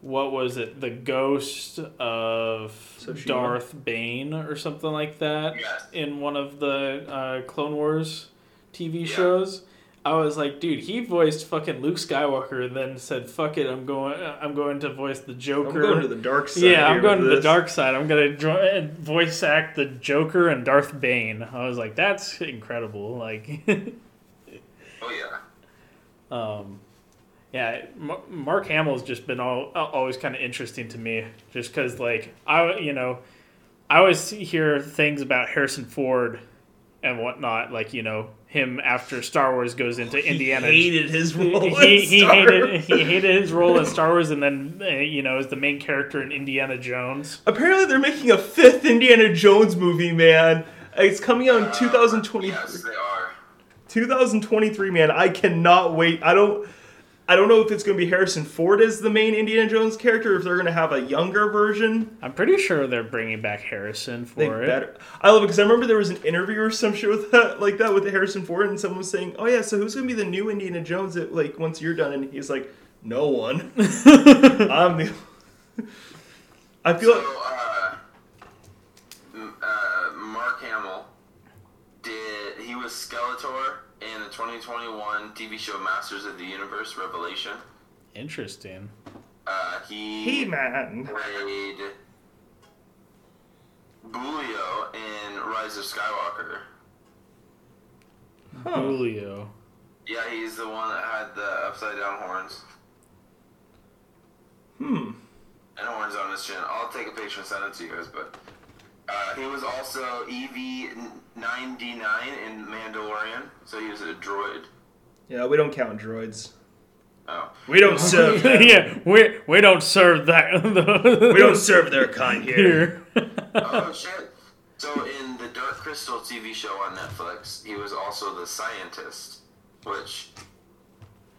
what was it, the ghost of so Darth went... Bane or something like that yes. in one of the uh, Clone Wars T V yeah. shows. I was like, dude, he voiced fucking Luke Skywalker and then said, fuck it, I'm going I'm going to voice the Joker. I'm going to the dark side. Yeah, I'm going to this. the dark side. I'm going to voice act the Joker and Darth Bane. I was like, that's incredible. Like, oh, yeah. Um, yeah, Mark Hamill's just been all, always kind of interesting to me just because, like, I, you know, I always hear things about Harrison Ford and whatnot, like, you know, him after Star Wars goes into he Indiana. He hated his role in he, he Star hated He hated his role in Star Wars, and then, uh, you know, is the main character in Indiana Jones. Apparently they're making a fifth Indiana Jones movie, man. It's coming out in uh, twenty twenty-three. Yes, they are. twenty twenty-three, man. I cannot wait. I don't... I don't know if it's going to be Harrison Ford as the main Indiana Jones character, or if they're going to have a younger version. I'm pretty sure they're bringing back Harrison for they it. Better. I love it, because I remember there was an interview or some shit with that, like that with Harrison Ford, and someone was saying, "Oh yeah, so who's going to be the new Indiana Jones? That, like, once you're done," and he's like, "No one." I'm the. I feel so, like uh, uh, Mark Hamill did. He was Skeletor in the twenty twenty-one T V show Masters of the Universe Revelation. Interesting. Uh, he He-Man. Played Bulio in Rise of Skywalker. Huh. Bulio. Yeah, he's the one that had the upside-down horns. Hmm. And horns on his chin. I'll take a picture and send it to you guys, but... Uh, he was also E V ninety-nine in Mandalorian, so he was a droid. Yeah, we don't count droids. Oh, we don't serve. Them. Yeah, we we don't serve that. We don't serve their kind here. here. Oh shit! So in the Dark Crystal T V show on Netflix, he was also the scientist. Which,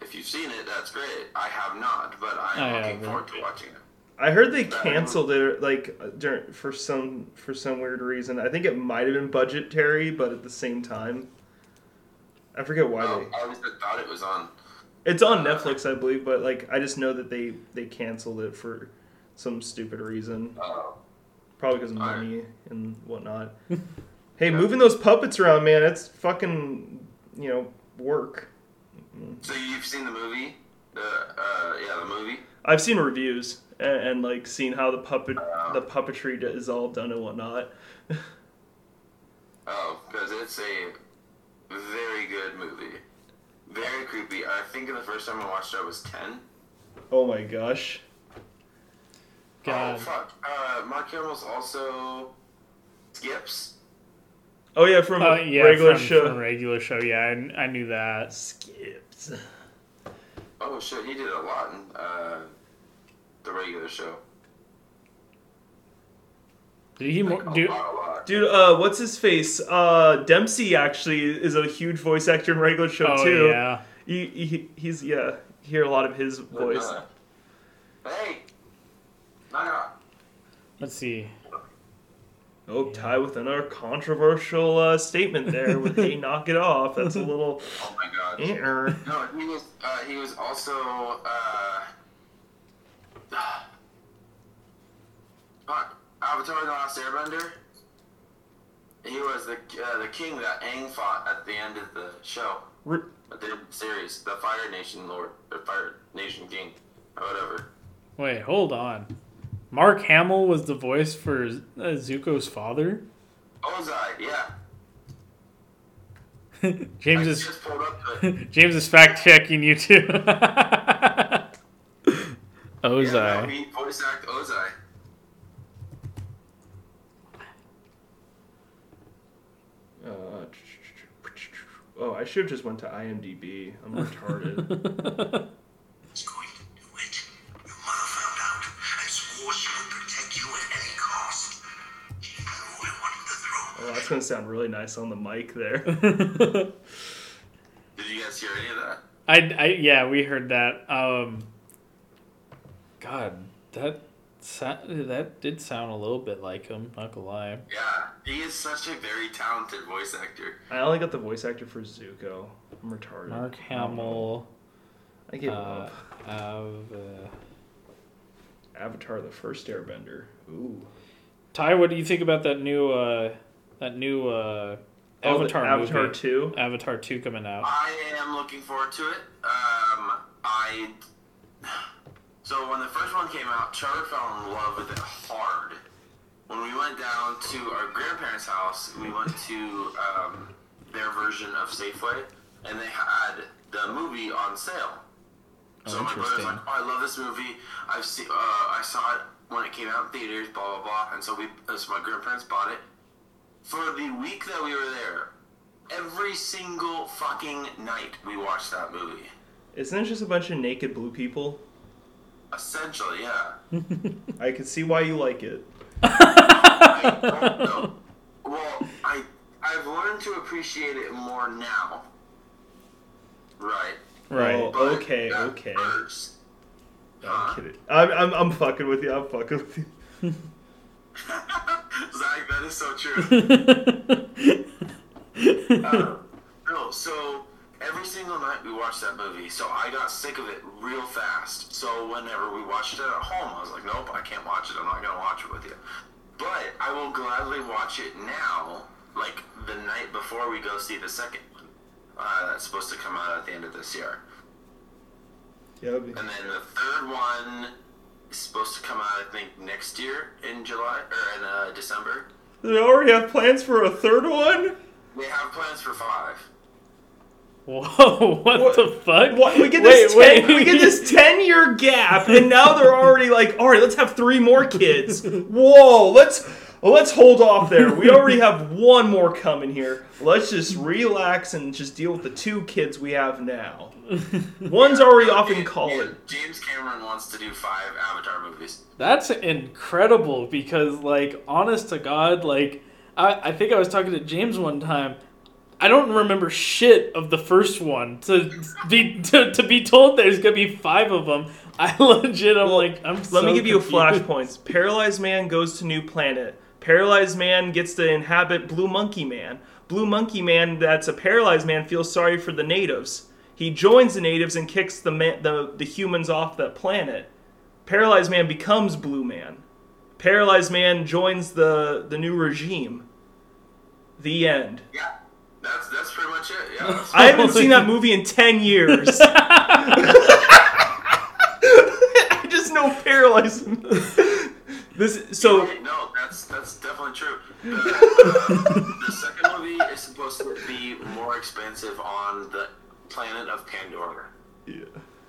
if you've seen it, that's great. I have not, but I'm oh, looking yeah, forward to watching it. I heard they canceled it, like, during, for some for some weird reason. I think it might have been budgetary, but at the same time, I forget why oh, they. I always thought it was on. It's on uh, Netflix, I believe, but like I just know that they, they canceled it for some stupid reason. Uh, Probably because of money right. and whatnot. Hey, yeah. Moving those puppets around, man, that's fucking, you know, work. So you've seen the movie? The uh, yeah, the movie. I've seen reviews. And, and like seeing how the puppet uh, the puppetry is all done and whatnot. Oh, because it's a very good movie, very creepy. I think the first time I watched it, I was ten. Oh my gosh. God. Oh fuck! Uh, Mark Hamill's also Skips. Oh yeah, from uh, yeah, regular from, show. From regular show, yeah, I, I knew that. Skips. Oh shit, he did a lot. In, uh... The regular show. Did he like, more, dude, dude uh, what's his face? Uh, Dempsey actually is a huge voice actor in regular show oh, too. Yeah. He, he, he's yeah, you hear a lot of his voice. Hey. Let's see. Oh, yeah. Ty with another controversial uh, statement there with "Hey, knock it off." That's a little Oh my god. Inner. No, he was uh, he was also uh Fuck. Avatar: The Last Airbender. He was the uh, the king that Aang fought at the end of the show, R- at the series, the Fire Nation Lord, or Fire Nation King, or whatever. Wait, hold on. Mark Hamill was the voice for uh, Zuko's father. Ozai, yeah. James I is just pulled up to it. James is fact checking you too. Ozai. Yeah, no, he voice act Ozai. Uh, oh, I should have just went to IMDb. I'm retarded. He's going to do it. Your mother found out. I swore she would protect you at any cost. She knew I wanted the throne. Oh, that's going to sound really nice on the mic there. Did you guys hear any of that? I, I, yeah, we heard that. Um... God, that that did sound a little bit like him, not gonna lie. Yeah, he is such a very talented voice actor. I only got the voice actor for Zuko. I'm retarded. Mark Hamill. I gave uh, up. Av- uh... Avatar: The First Airbender. Ooh. Ty, what do you think about that new uh, that new uh, Avatar oh, Avatar movie? two? Avatar two coming out. I am looking forward to it. Um, I. So when the first one came out, Charlie fell in love with it hard. When we went down to our grandparents' house, we went to um, their version of Safeway, and they had the movie on sale. So oh, my brother's like, "Oh, I love this movie. I've seen, uh, I saw it when it came out in theaters, blah, blah, blah. And so we, so my grandparents bought it. For the week that we were there, every single fucking night we watched that movie. Isn't it just a bunch of naked blue people? Essentially, yeah. I can see why you like it. I don't know. Well, I, I've learned to appreciate it more now. Right. Right. Oh, but okay, okay. Hurts. I'm kidding. I'm, I'm, I'm fucking with you. I'm fucking with you. Zach, that is so true. uh, no, so every single night we watched that movie, so I got sick of it real fast. So whenever we watched it at home, I was like, nope, I can't watch it. I'm not going to watch it with you. But I will gladly watch it now, like the night before we go see the second one. Uh, that's supposed to come out at the end of this year. Yeah, be- and then the third one is supposed to come out, I think, next year in July, or in uh, December. They already have plans for a third one? They have plans for five. Whoa, what, what the fuck? What, we get this wait, ten, wait. We get this ten-year gap, and now they're already like, all right, let's have three more kids. Whoa, let's let's hold off there. We already have one more coming here. Let's just relax and just deal with the two kids we have now. One's already off in college. James Cameron wants to do five Avatar movies. That's incredible because, like, honest to God, like, I, I think I was talking to James one time. I don't remember shit of the first one. To be to, to be told there's gonna be five of them, I legit I'm well, like I'm. Let so me give confused. you a flashpoint. Paralyzed man goes to new planet. Paralyzed man gets to inhabit Blue Monkey Man. Blue Monkey Man, that's a paralyzed man, feels sorry for the natives. He joins the natives and kicks the man, the the humans off that planet. Paralyzed man becomes Blue Man. Paralyzed man joins the the new regime. The end. Yeah. That's that's pretty much it, yeah. I haven't seen that movie in ten years. I just know paralyzed. This so yeah, no, that's that's definitely true. The, uh, the second movie is supposed to be more expensive on the planet of Pandora. Yeah,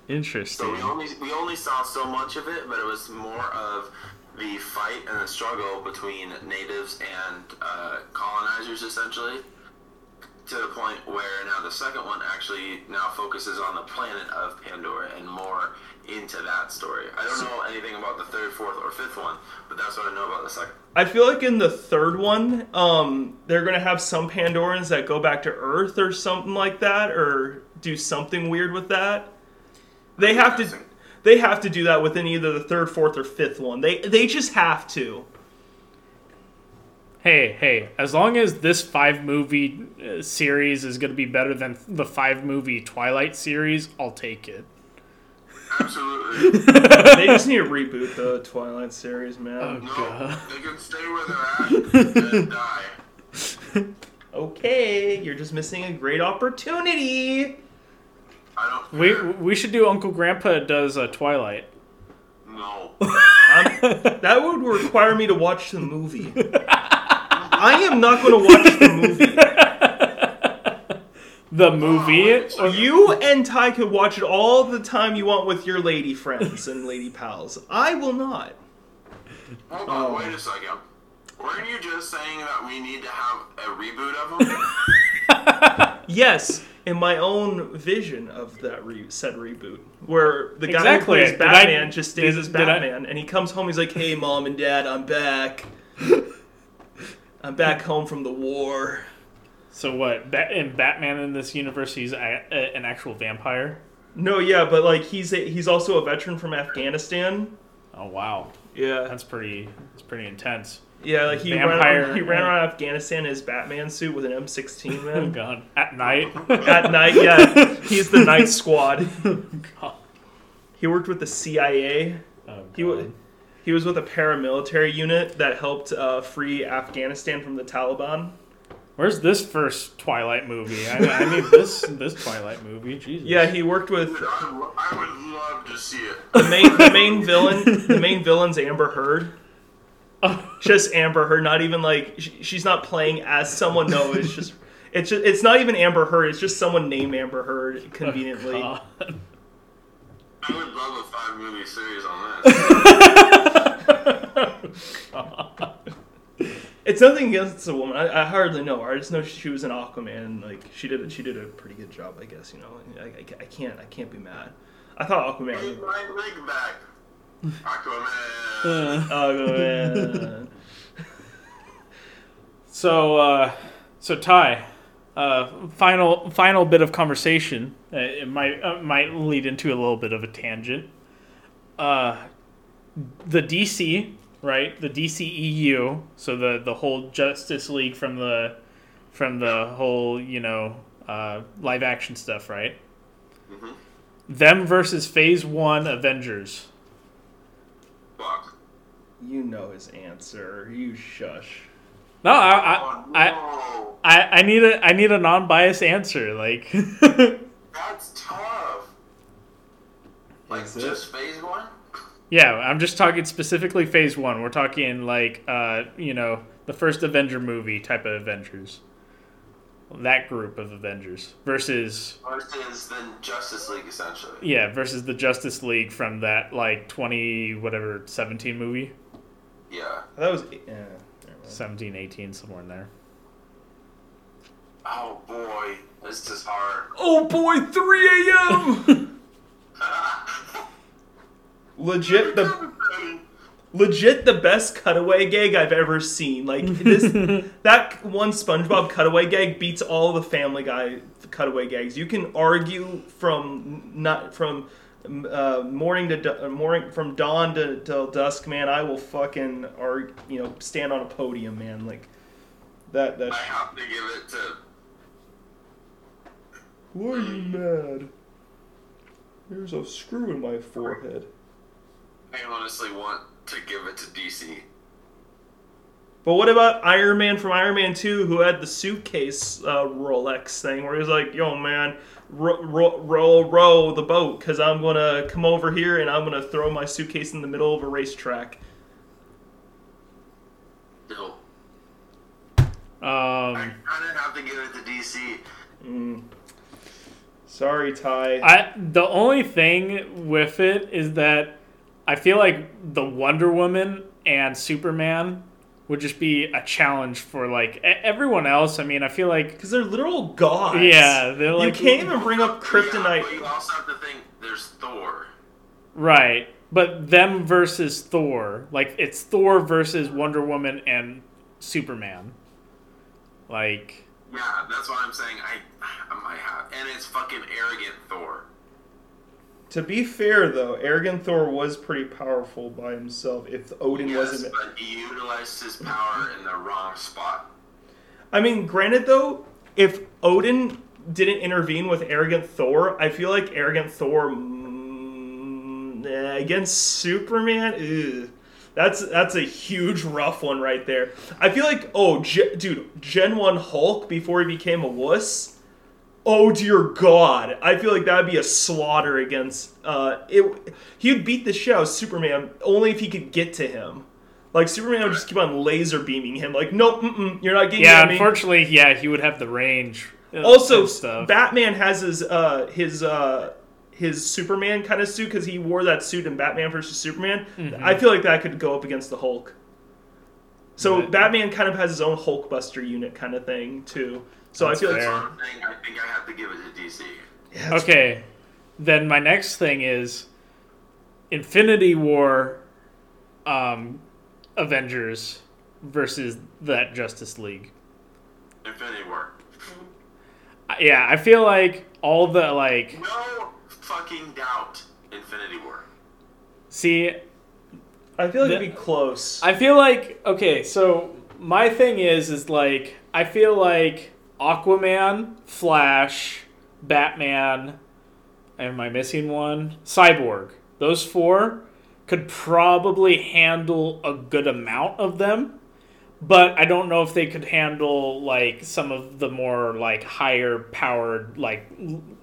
interesting. So we only we only saw so much of it, but it was more of the fight and the struggle between natives and uh, colonizers, essentially. To the point where now the second one actually now focuses on the planet of Pandora and more into that story. I don't know anything about the third, fourth, or fifth one, but that's what I know about the second. I feel like in the third one, um, they're going to have some Pandorans that go back to Earth or something like that, or do something weird with that. They have to, they have to do that within either the third, fourth, or fifth one. They they just have to. Hey, hey, as long as this five-movie series is going to be better than the five-movie Twilight series, I'll take it. Absolutely. They just need to reboot the Twilight series, man. Oh, no, God. They can stay where they're at and die. Okay, you're just missing a great opportunity. I don't care. We, we should do Uncle Grandpa Does uh, Twilight. No. I'm, that would require me to watch the movie. I am not going to watch the movie. The movie? Oh, you and Ty could watch it all the time you want with your lady friends and lady pals. I will not. Hold on, um, wait a second. Weren't you just saying that we need to have a reboot of them? Yes, in my own vision of that re- said reboot, where the guy exactly. who plays Batman I, just stays did, as Batman, and he comes home, he's like, hey, Mom and Dad, I'm back. I'm back home from the war. So what? And Batman in this universe, he's a, a, an actual vampire? No, yeah, but like he's a, he's also a veteran from Afghanistan. Oh wow! Yeah, that's pretty. That's pretty intense. Yeah, like he vampire, ran around, he ran around Afghanistan in his Batman suit with an M sixteen. Man, oh god! At night. At night, yeah. He's the night squad. God. He worked with the C I A. Oh god. He, He was with a paramilitary unit that helped uh, free Afghanistan from the Taliban. Where's this first Twilight movie? I, I need this this Twilight movie. Jesus. Yeah, he worked with. Dude, I, I would love to see it. The main the main villain the main villain's Amber Heard. Oh. Just Amber Heard. Not even like she, she's not playing as someone. No, it's just it's just, it's not even Amber Heard. It's just someone named Amber Heard conveniently. Oh, I would love a five movie series on that. God. It's nothing against the woman. I, I hardly know her. I just know she was in Aquaman. Like she did, she did a pretty good job, I guess. You know, I, I, I can't, I can't be mad. I thought Aquaman. Need my rig back. Aquaman. Aquaman. So, uh, so Ty, uh, final, final bit of conversation. Uh, it might, uh, might lead into a little bit of a tangent. Uh, the D C. Right, the D C E U, so the, the whole Justice League from the from the whole, you know, uh, live action stuff, right? Mm-hmm. Them versus Phase One Avengers. Fuck. You know his answer. You shush. No, I I oh, no. I, I, I need a I need a non-biased answer, like. That's tough. Like Is just it? Phase One? Yeah, I'm just talking specifically Phase One. We're talking like, uh, you know, the first Avenger movie type of Avengers. That group of Avengers versus versus the Justice League, essentially. Yeah, versus the Justice League from that like twenty whatever seventeen movie. Yeah, that was yeah, seventeen, eighteen, somewhere in there. Oh boy, this is hard. Oh boy, three a m. Legit the legit the best cutaway gag I've ever seen. Like this, that one SpongeBob cutaway gag beats all the Family Guy cutaway gags. You can argue from not from uh, morning to uh, morning from dawn to till dusk, man. I will fucking argue, you know, stand on a podium, man. Like that. That. I have to give it to. Why are you mad? There's a screw in my forehead. I honestly want to give it to D C. But what about Iron Man from Iron Man two, who had the suitcase uh, Rolex thing, where he was like, yo, man, row, row, row, row the boat, because I'm going to come over here and I'm going to throw my suitcase in the middle of a racetrack. No. Um, I kind of have to give it to D C. Mm. Sorry, Ty. I, the only thing with it is that I feel like the Wonder Woman and Superman would just be a challenge for, like, everyone else. I mean, I feel like... Because they're literal gods. Yeah, they're like... You can't even bring up kryptonite. Yeah, but you also have to think there's Thor. Right. But them versus Thor. Like, it's Thor versus Wonder Woman and Superman. Like... Yeah, that's what I'm saying. I, I might have... And it's fucking arrogant Thor. To be fair, though, arrogant Thor was pretty powerful by himself. If Odin yes, wasn't, but he utilized his power in the wrong spot. I mean, granted, though, if Odin didn't intervene with arrogant Thor, I feel like arrogant Thor mm, against Superman, ew, that's that's a huge rough one right there. I feel like, oh, G- dude, Gen one Hulk before he became a wuss. Oh dear God! I feel like that would be a slaughter against. Uh, it he would beat the shit out of Superman only if he could get to him. Like Superman would just keep on laser beaming him. Like nope, mm-mm, you're not getting. Yeah, at me. Unfortunately, yeah, he would have the range. Also, stuff. Batman has his uh, his uh, his Superman kind of suit because he wore that suit in Batman versus Superman. Mm-hmm. I feel like that could go up against the Hulk. So but, Batman kind of has his own Hulkbuster unit kind of thing too. So that's I feel like I think I have to give it to D C. Yeah, okay, fair. Then my next thing is Infinity War um, Avengers versus that Justice League. Infinity War. Yeah, I feel like all the like no fucking doubt Infinity War. See, I feel like the, it'd be close. I feel like okay, so my thing is is like I feel like. Aquaman, Flash, Batman, am I missing one? Cyborg. Those four could probably handle a good amount of them, but I don't know if they could handle like some of the more like higher powered like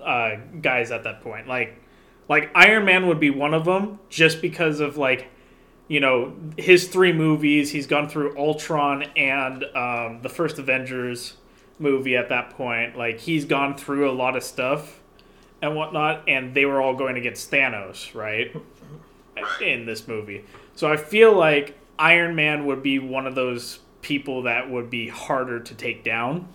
uh, guys at that point. Like, like Iron Man would be one of them just because of like, you know, his three movies. He's gone through Ultron and um, the first Avengers movie at that point. Like he's gone through a lot of stuff and whatnot, and they were all going against Thanos, right? right. in this movie. So I feel like Iron Man would be one of those people that would be harder to take down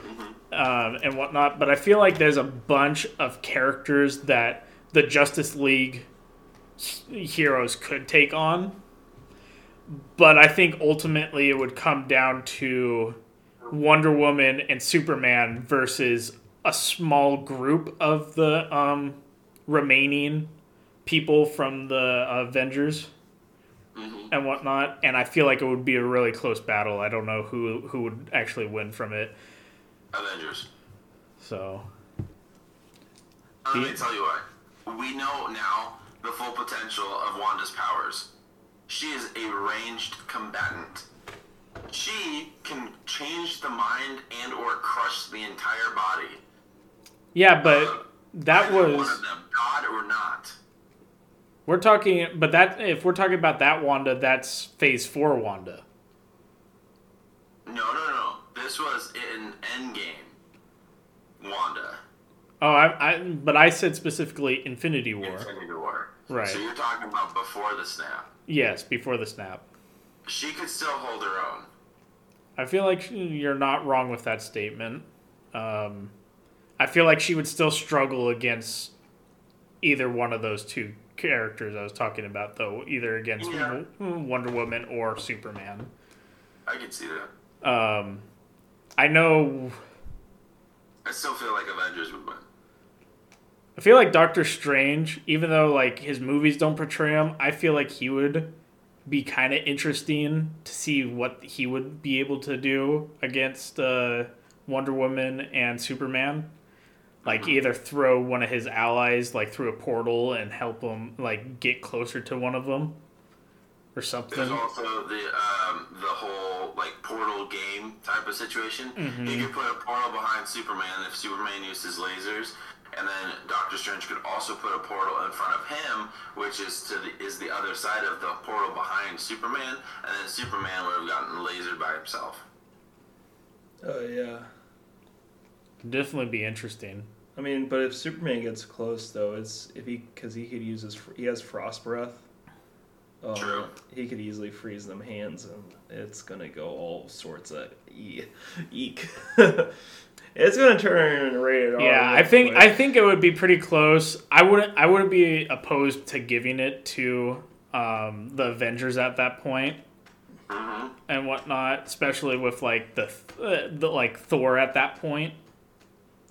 mm-hmm. um, and whatnot. But I feel like there's a bunch of characters that the Justice League heroes could take on. But I think ultimately it would come down to Wonder Woman and Superman versus a small group of the um, remaining people from the Avengers mm-hmm. and whatnot. And I feel like it would be a really close battle. I don't know who who would actually win from it. Avengers. So. Let me tell you what. We know now the full potential of Wanda's powers. She is a ranged combatant. She can change the mind and or crush the entire body. Yeah, but uh, that was... One of them, God or not. We're talking... But that if we're talking about that Wanda, that's Phase four Wanda. No, no, no. This was in Endgame Wanda. Oh, I, I but I said specifically Infinity War. Infinity War. Right. So you're talking about before the snap. Yes, before the snap. She could still hold her own. I feel like you're not wrong with that statement. Um, I feel like she would still struggle against either one of those two characters I was talking about, though. Either against yeah. Wonder Woman or Superman. I can see that. Um, I know... I still feel like Avengers would win. I feel like Doctor Strange, even though like his movies don't portray him, I feel like he would... be kind of interesting to see what he would be able to do against uh, Wonder Woman and Superman. Like, mm-hmm. either throw one of his allies, like, through a portal and help him, like, get closer to one of them or something. There's also the um, the whole, like, portal game type of situation. Mm-hmm. He could put a portal behind Superman if Superman used his lasers. And then Doctor Strange could also put a portal in front of him, which is to the, is the other side of the portal behind Superman, and then Superman would have gotten lasered by himself. Oh, yeah. It'd definitely be interesting. I mean, but if Superman gets close, though, it's if he because he could use his he has frost breath. Um, True. He could easily freeze them hands, and it's gonna go all sorts of e- eek. It's gonna turn rated R. Yeah, I think quick. I think it would be pretty close. I wouldn't I wouldn't be opposed to giving it to um, the Avengers at that point mm-hmm. and whatnot, especially with like the, uh, the like Thor at that point.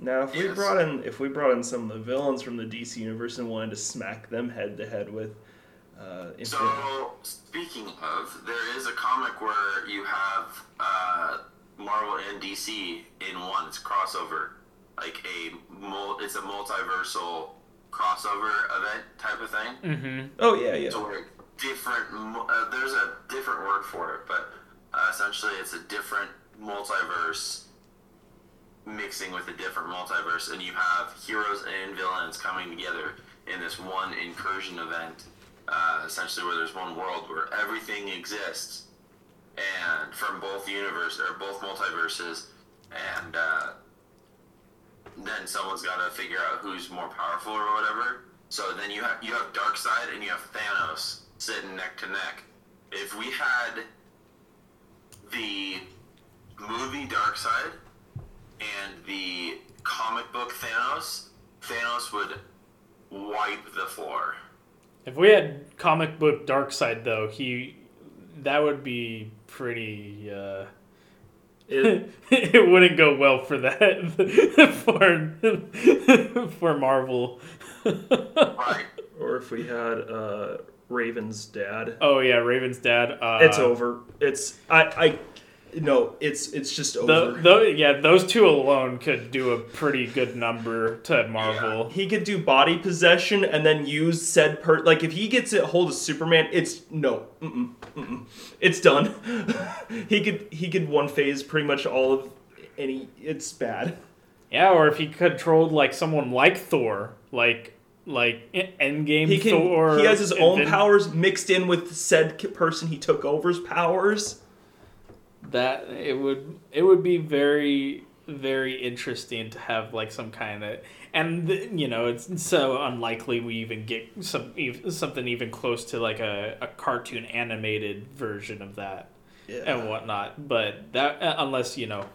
Now, if yes. we brought in if we brought in some of the villains from the D C universe and wanted to smack them head to head with. Uh, so speaking of, there is a comic where you have. Uh, Marvel and D C in one. It's a crossover, like a mul- it's a multiversal crossover event type of thing. Mm-hmm. Oh yeah, yeah. So we're different. Uh, there's a different word for it, but uh, essentially it's a different multiverse mixing with a different multiverse, and you have heroes and villains coming together in this one incursion event. Uh, essentially, where there's one world where everything exists. And from both universe or both multiverses, and uh, then someone's got to figure out who's more powerful or whatever. So then you have you have Darkseid and you have Thanos sitting neck to neck. If we had the movie Darkseid and the comic book Thanos, Thanos would wipe the floor. If we had comic book Darkseid, though, he. That would be pretty. Uh, it, it wouldn't go well for that for for Marvel. Right. Or if we had uh, Raven's dad. Oh yeah, Raven's dad. Uh, it's over. It's I I no. It's it's just over. The, the, yeah, those two alone could do a pretty good number to Marvel. Yeah. He could do body possession and then use said per like if he gets a hold of Superman, it's no. Mm-mm. Mm-mm. It's done. he could he could one phase pretty much all of any. It's bad. Yeah, or if he controlled like someone like Thor, like like Endgame he can, Thor. He has his own then, powers mixed in with said person he took over's powers. That it would it would be very very interesting to have like some kind of And, you know, it's so unlikely we even get some something even close to, like, a, a cartoon animated version of that yeah. and whatnot. But that, unless, you know,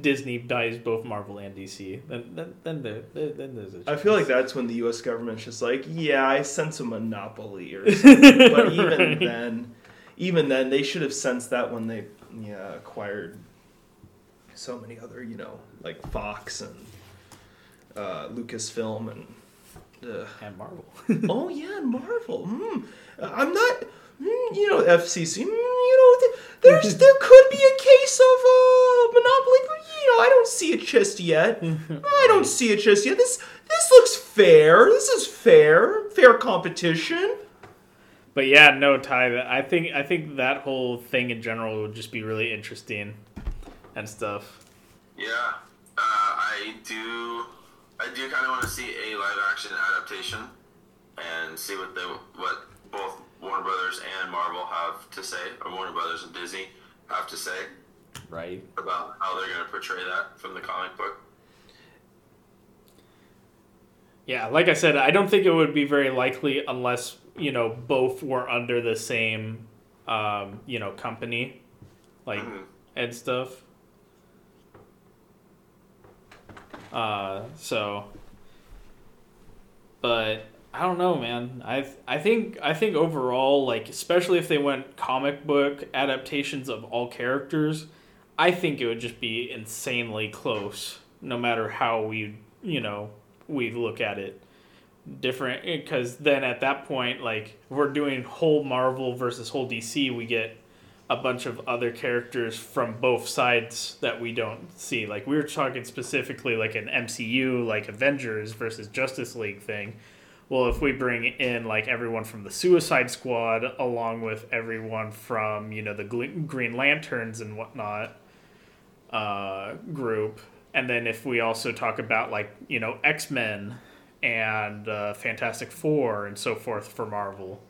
Disney buys both Marvel and D C, then then, then, there, then there's a chance. I feel like that's when the U S government's just like, yeah, I sense a monopoly or something. But even then, even then, they should have sensed that when they yeah, acquired so many other, you know, like Fox and... Uh, Lucasfilm and uh, and Marvel. oh yeah, Marvel. Mm. I'm not, mm, you know, F C C. Mm, you know, there's there could be a case of uh, monopoly, but you know, I don't see it just yet. I don't see it just yet. This this looks fair. This is fair, fair competition. But yeah, no, Ty. I think I think that whole thing in general would just be really interesting and stuff. Yeah, uh, I do. I do kind of want to see a live-action adaptation and see what they, what both Warner Brothers and Marvel have to say, or Warner Brothers and Disney have to say, right, about how they're going to portray that from the comic book. Yeah, like I said, I don't think it would be very likely unless, you know, both were under the same, um, you know, company, like, mm-hmm. and stuff. Uh, so, but I don't know, man. I I think I think overall, like, especially if they went comic book adaptations of all characters, I think it would just be insanely close, no matter how we you know we look at it. Different, because then at that point, like, we're doing whole Marvel versus whole D C, we get a bunch of other characters from both sides that we don't see. Like, we were talking specifically like an M C U, like Avengers versus Justice League thing. Well, if we bring in like everyone from the Suicide Squad along with everyone from, you know, the Green Lanterns and whatnot uh, group, and then if we also talk about like, you know, X-Men and uh, Fantastic Four and so forth for Marvel...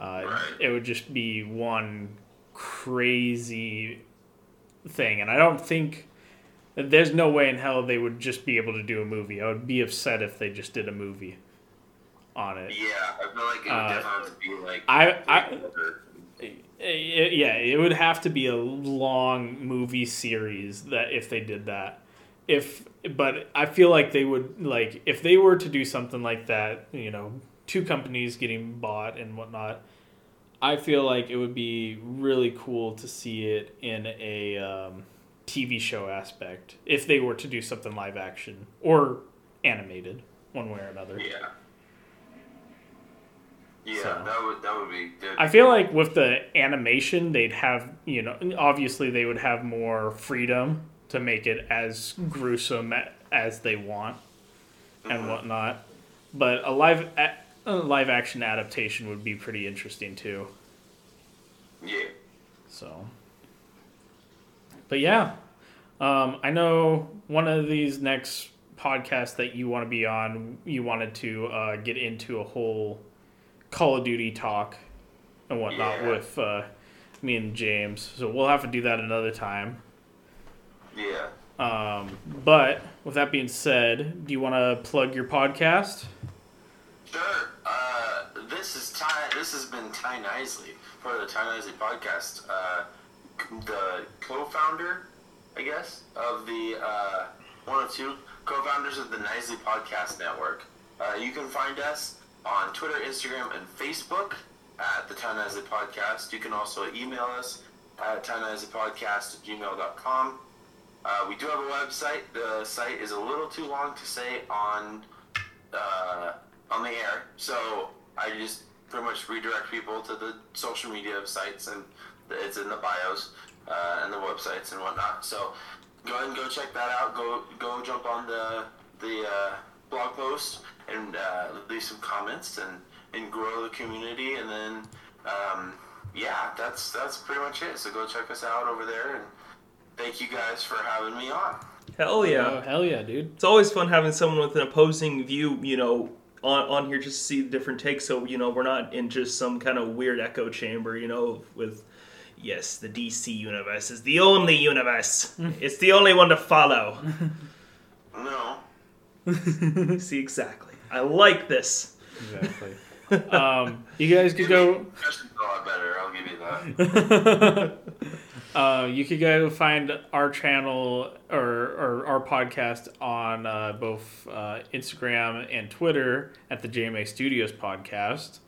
Uh, right. It would just be one crazy thing. And I don't think... There's no way in hell they would just be able to do a movie. I would be upset if they just did a movie on it. Yeah, I feel like it would uh, definitely be like... I, I, it, yeah, it would have to be a long movie series that if they did that. If But I feel like they would... like if they were to do something like that, you know... two companies getting bought and whatnot, I feel like it would be really cool to see it in a um, T V show aspect if they were to do something live action or animated one way or another. Yeah. Yeah, so, that would that would be good. I feel like with the animation, they'd have, you know, obviously they would have more freedom to make it as gruesome as they want mm-hmm. and whatnot. But a live a- a live action adaptation would be pretty interesting too. Yeah. So. But yeah, um, I know one of these next podcasts that you want to be on, you wanted to uh, get into a whole Call of Duty talk and whatnot yeah. with uh, me and James. So we'll have to do that another time. Yeah. Um, but with that being said, do you want to plug your podcast? Sure. Uh, this is Ty. This has been Ty Knisley for the Ty Knisley podcast. Uh, the co-founder, I guess, of the uh, one or two co-founders of the Knisley Podcast Network. Uh, you can find us on Twitter, Instagram, and Facebook at the Ty Knisley Podcast. You can also email us at ty knisley podcast at gmail dot com. Uh, we do have a website. The site is a little too long to say on. Uh, on the air, so I just pretty much redirect people to the social media sites, and it's in the bios uh, and the websites and whatnot, so go ahead and go check that out. Go go jump on the the uh, blog post and uh, leave some comments and, and grow the community, and then um, yeah that's that's pretty much it. So go check us out over there, and thank you guys for having me on. Hell yeah. Uh, hell yeah, dude. It's always fun having someone with an opposing view, you know, On, on here just to see the different takes, so you know we're not in just some kind of weird echo chamber, you know, with yes, the D C universe is the only universe. It's the only one to follow. No. See, exactly. I like this. Exactly. Um, you guys could go. Just a lot better. I'll give you that. uh, you could go find our channel or, or our podcast on uh, both uh, Instagram and Twitter at the J M A Studios Podcast.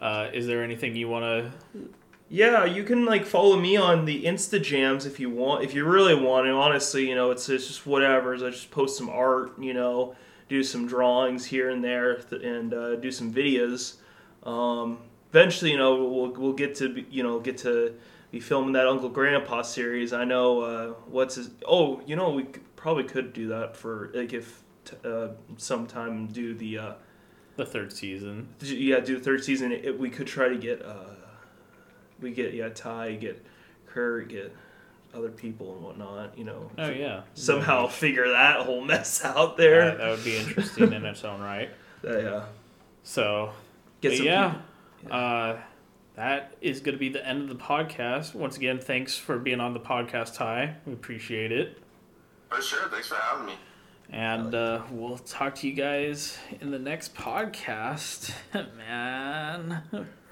Uh, is there anything you want to? Yeah, you can like follow me on the Instajams if you want. If you really want to, honestly, you know, it's it's just whatever. I just post some art, you know. Do some drawings here and there, th- and uh, do some videos. Um, eventually, you know, we'll we'll get to be, you know get to be filming that Uncle Grandpa series. I know uh, what's his. Oh, you know, we probably could do that for like if t- uh, sometime do the uh, the third season. Yeah, do the third season. It, we could try to get uh, we get yeah Ty, get Kerr, get. Other people and whatnot, you know. Oh yeah. Somehow yeah. Figure that whole mess out there. Yeah, that would be interesting in its own right. Uh, yeah. So, Get some yeah, yeah. Uh, that is going to be the end of the podcast. Once again, thanks for being on the podcast, Ty. We appreciate it. For sure. Thanks for having me. And uh, we'll talk to you guys in the next podcast, man.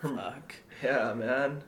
Fuck. Yeah, man.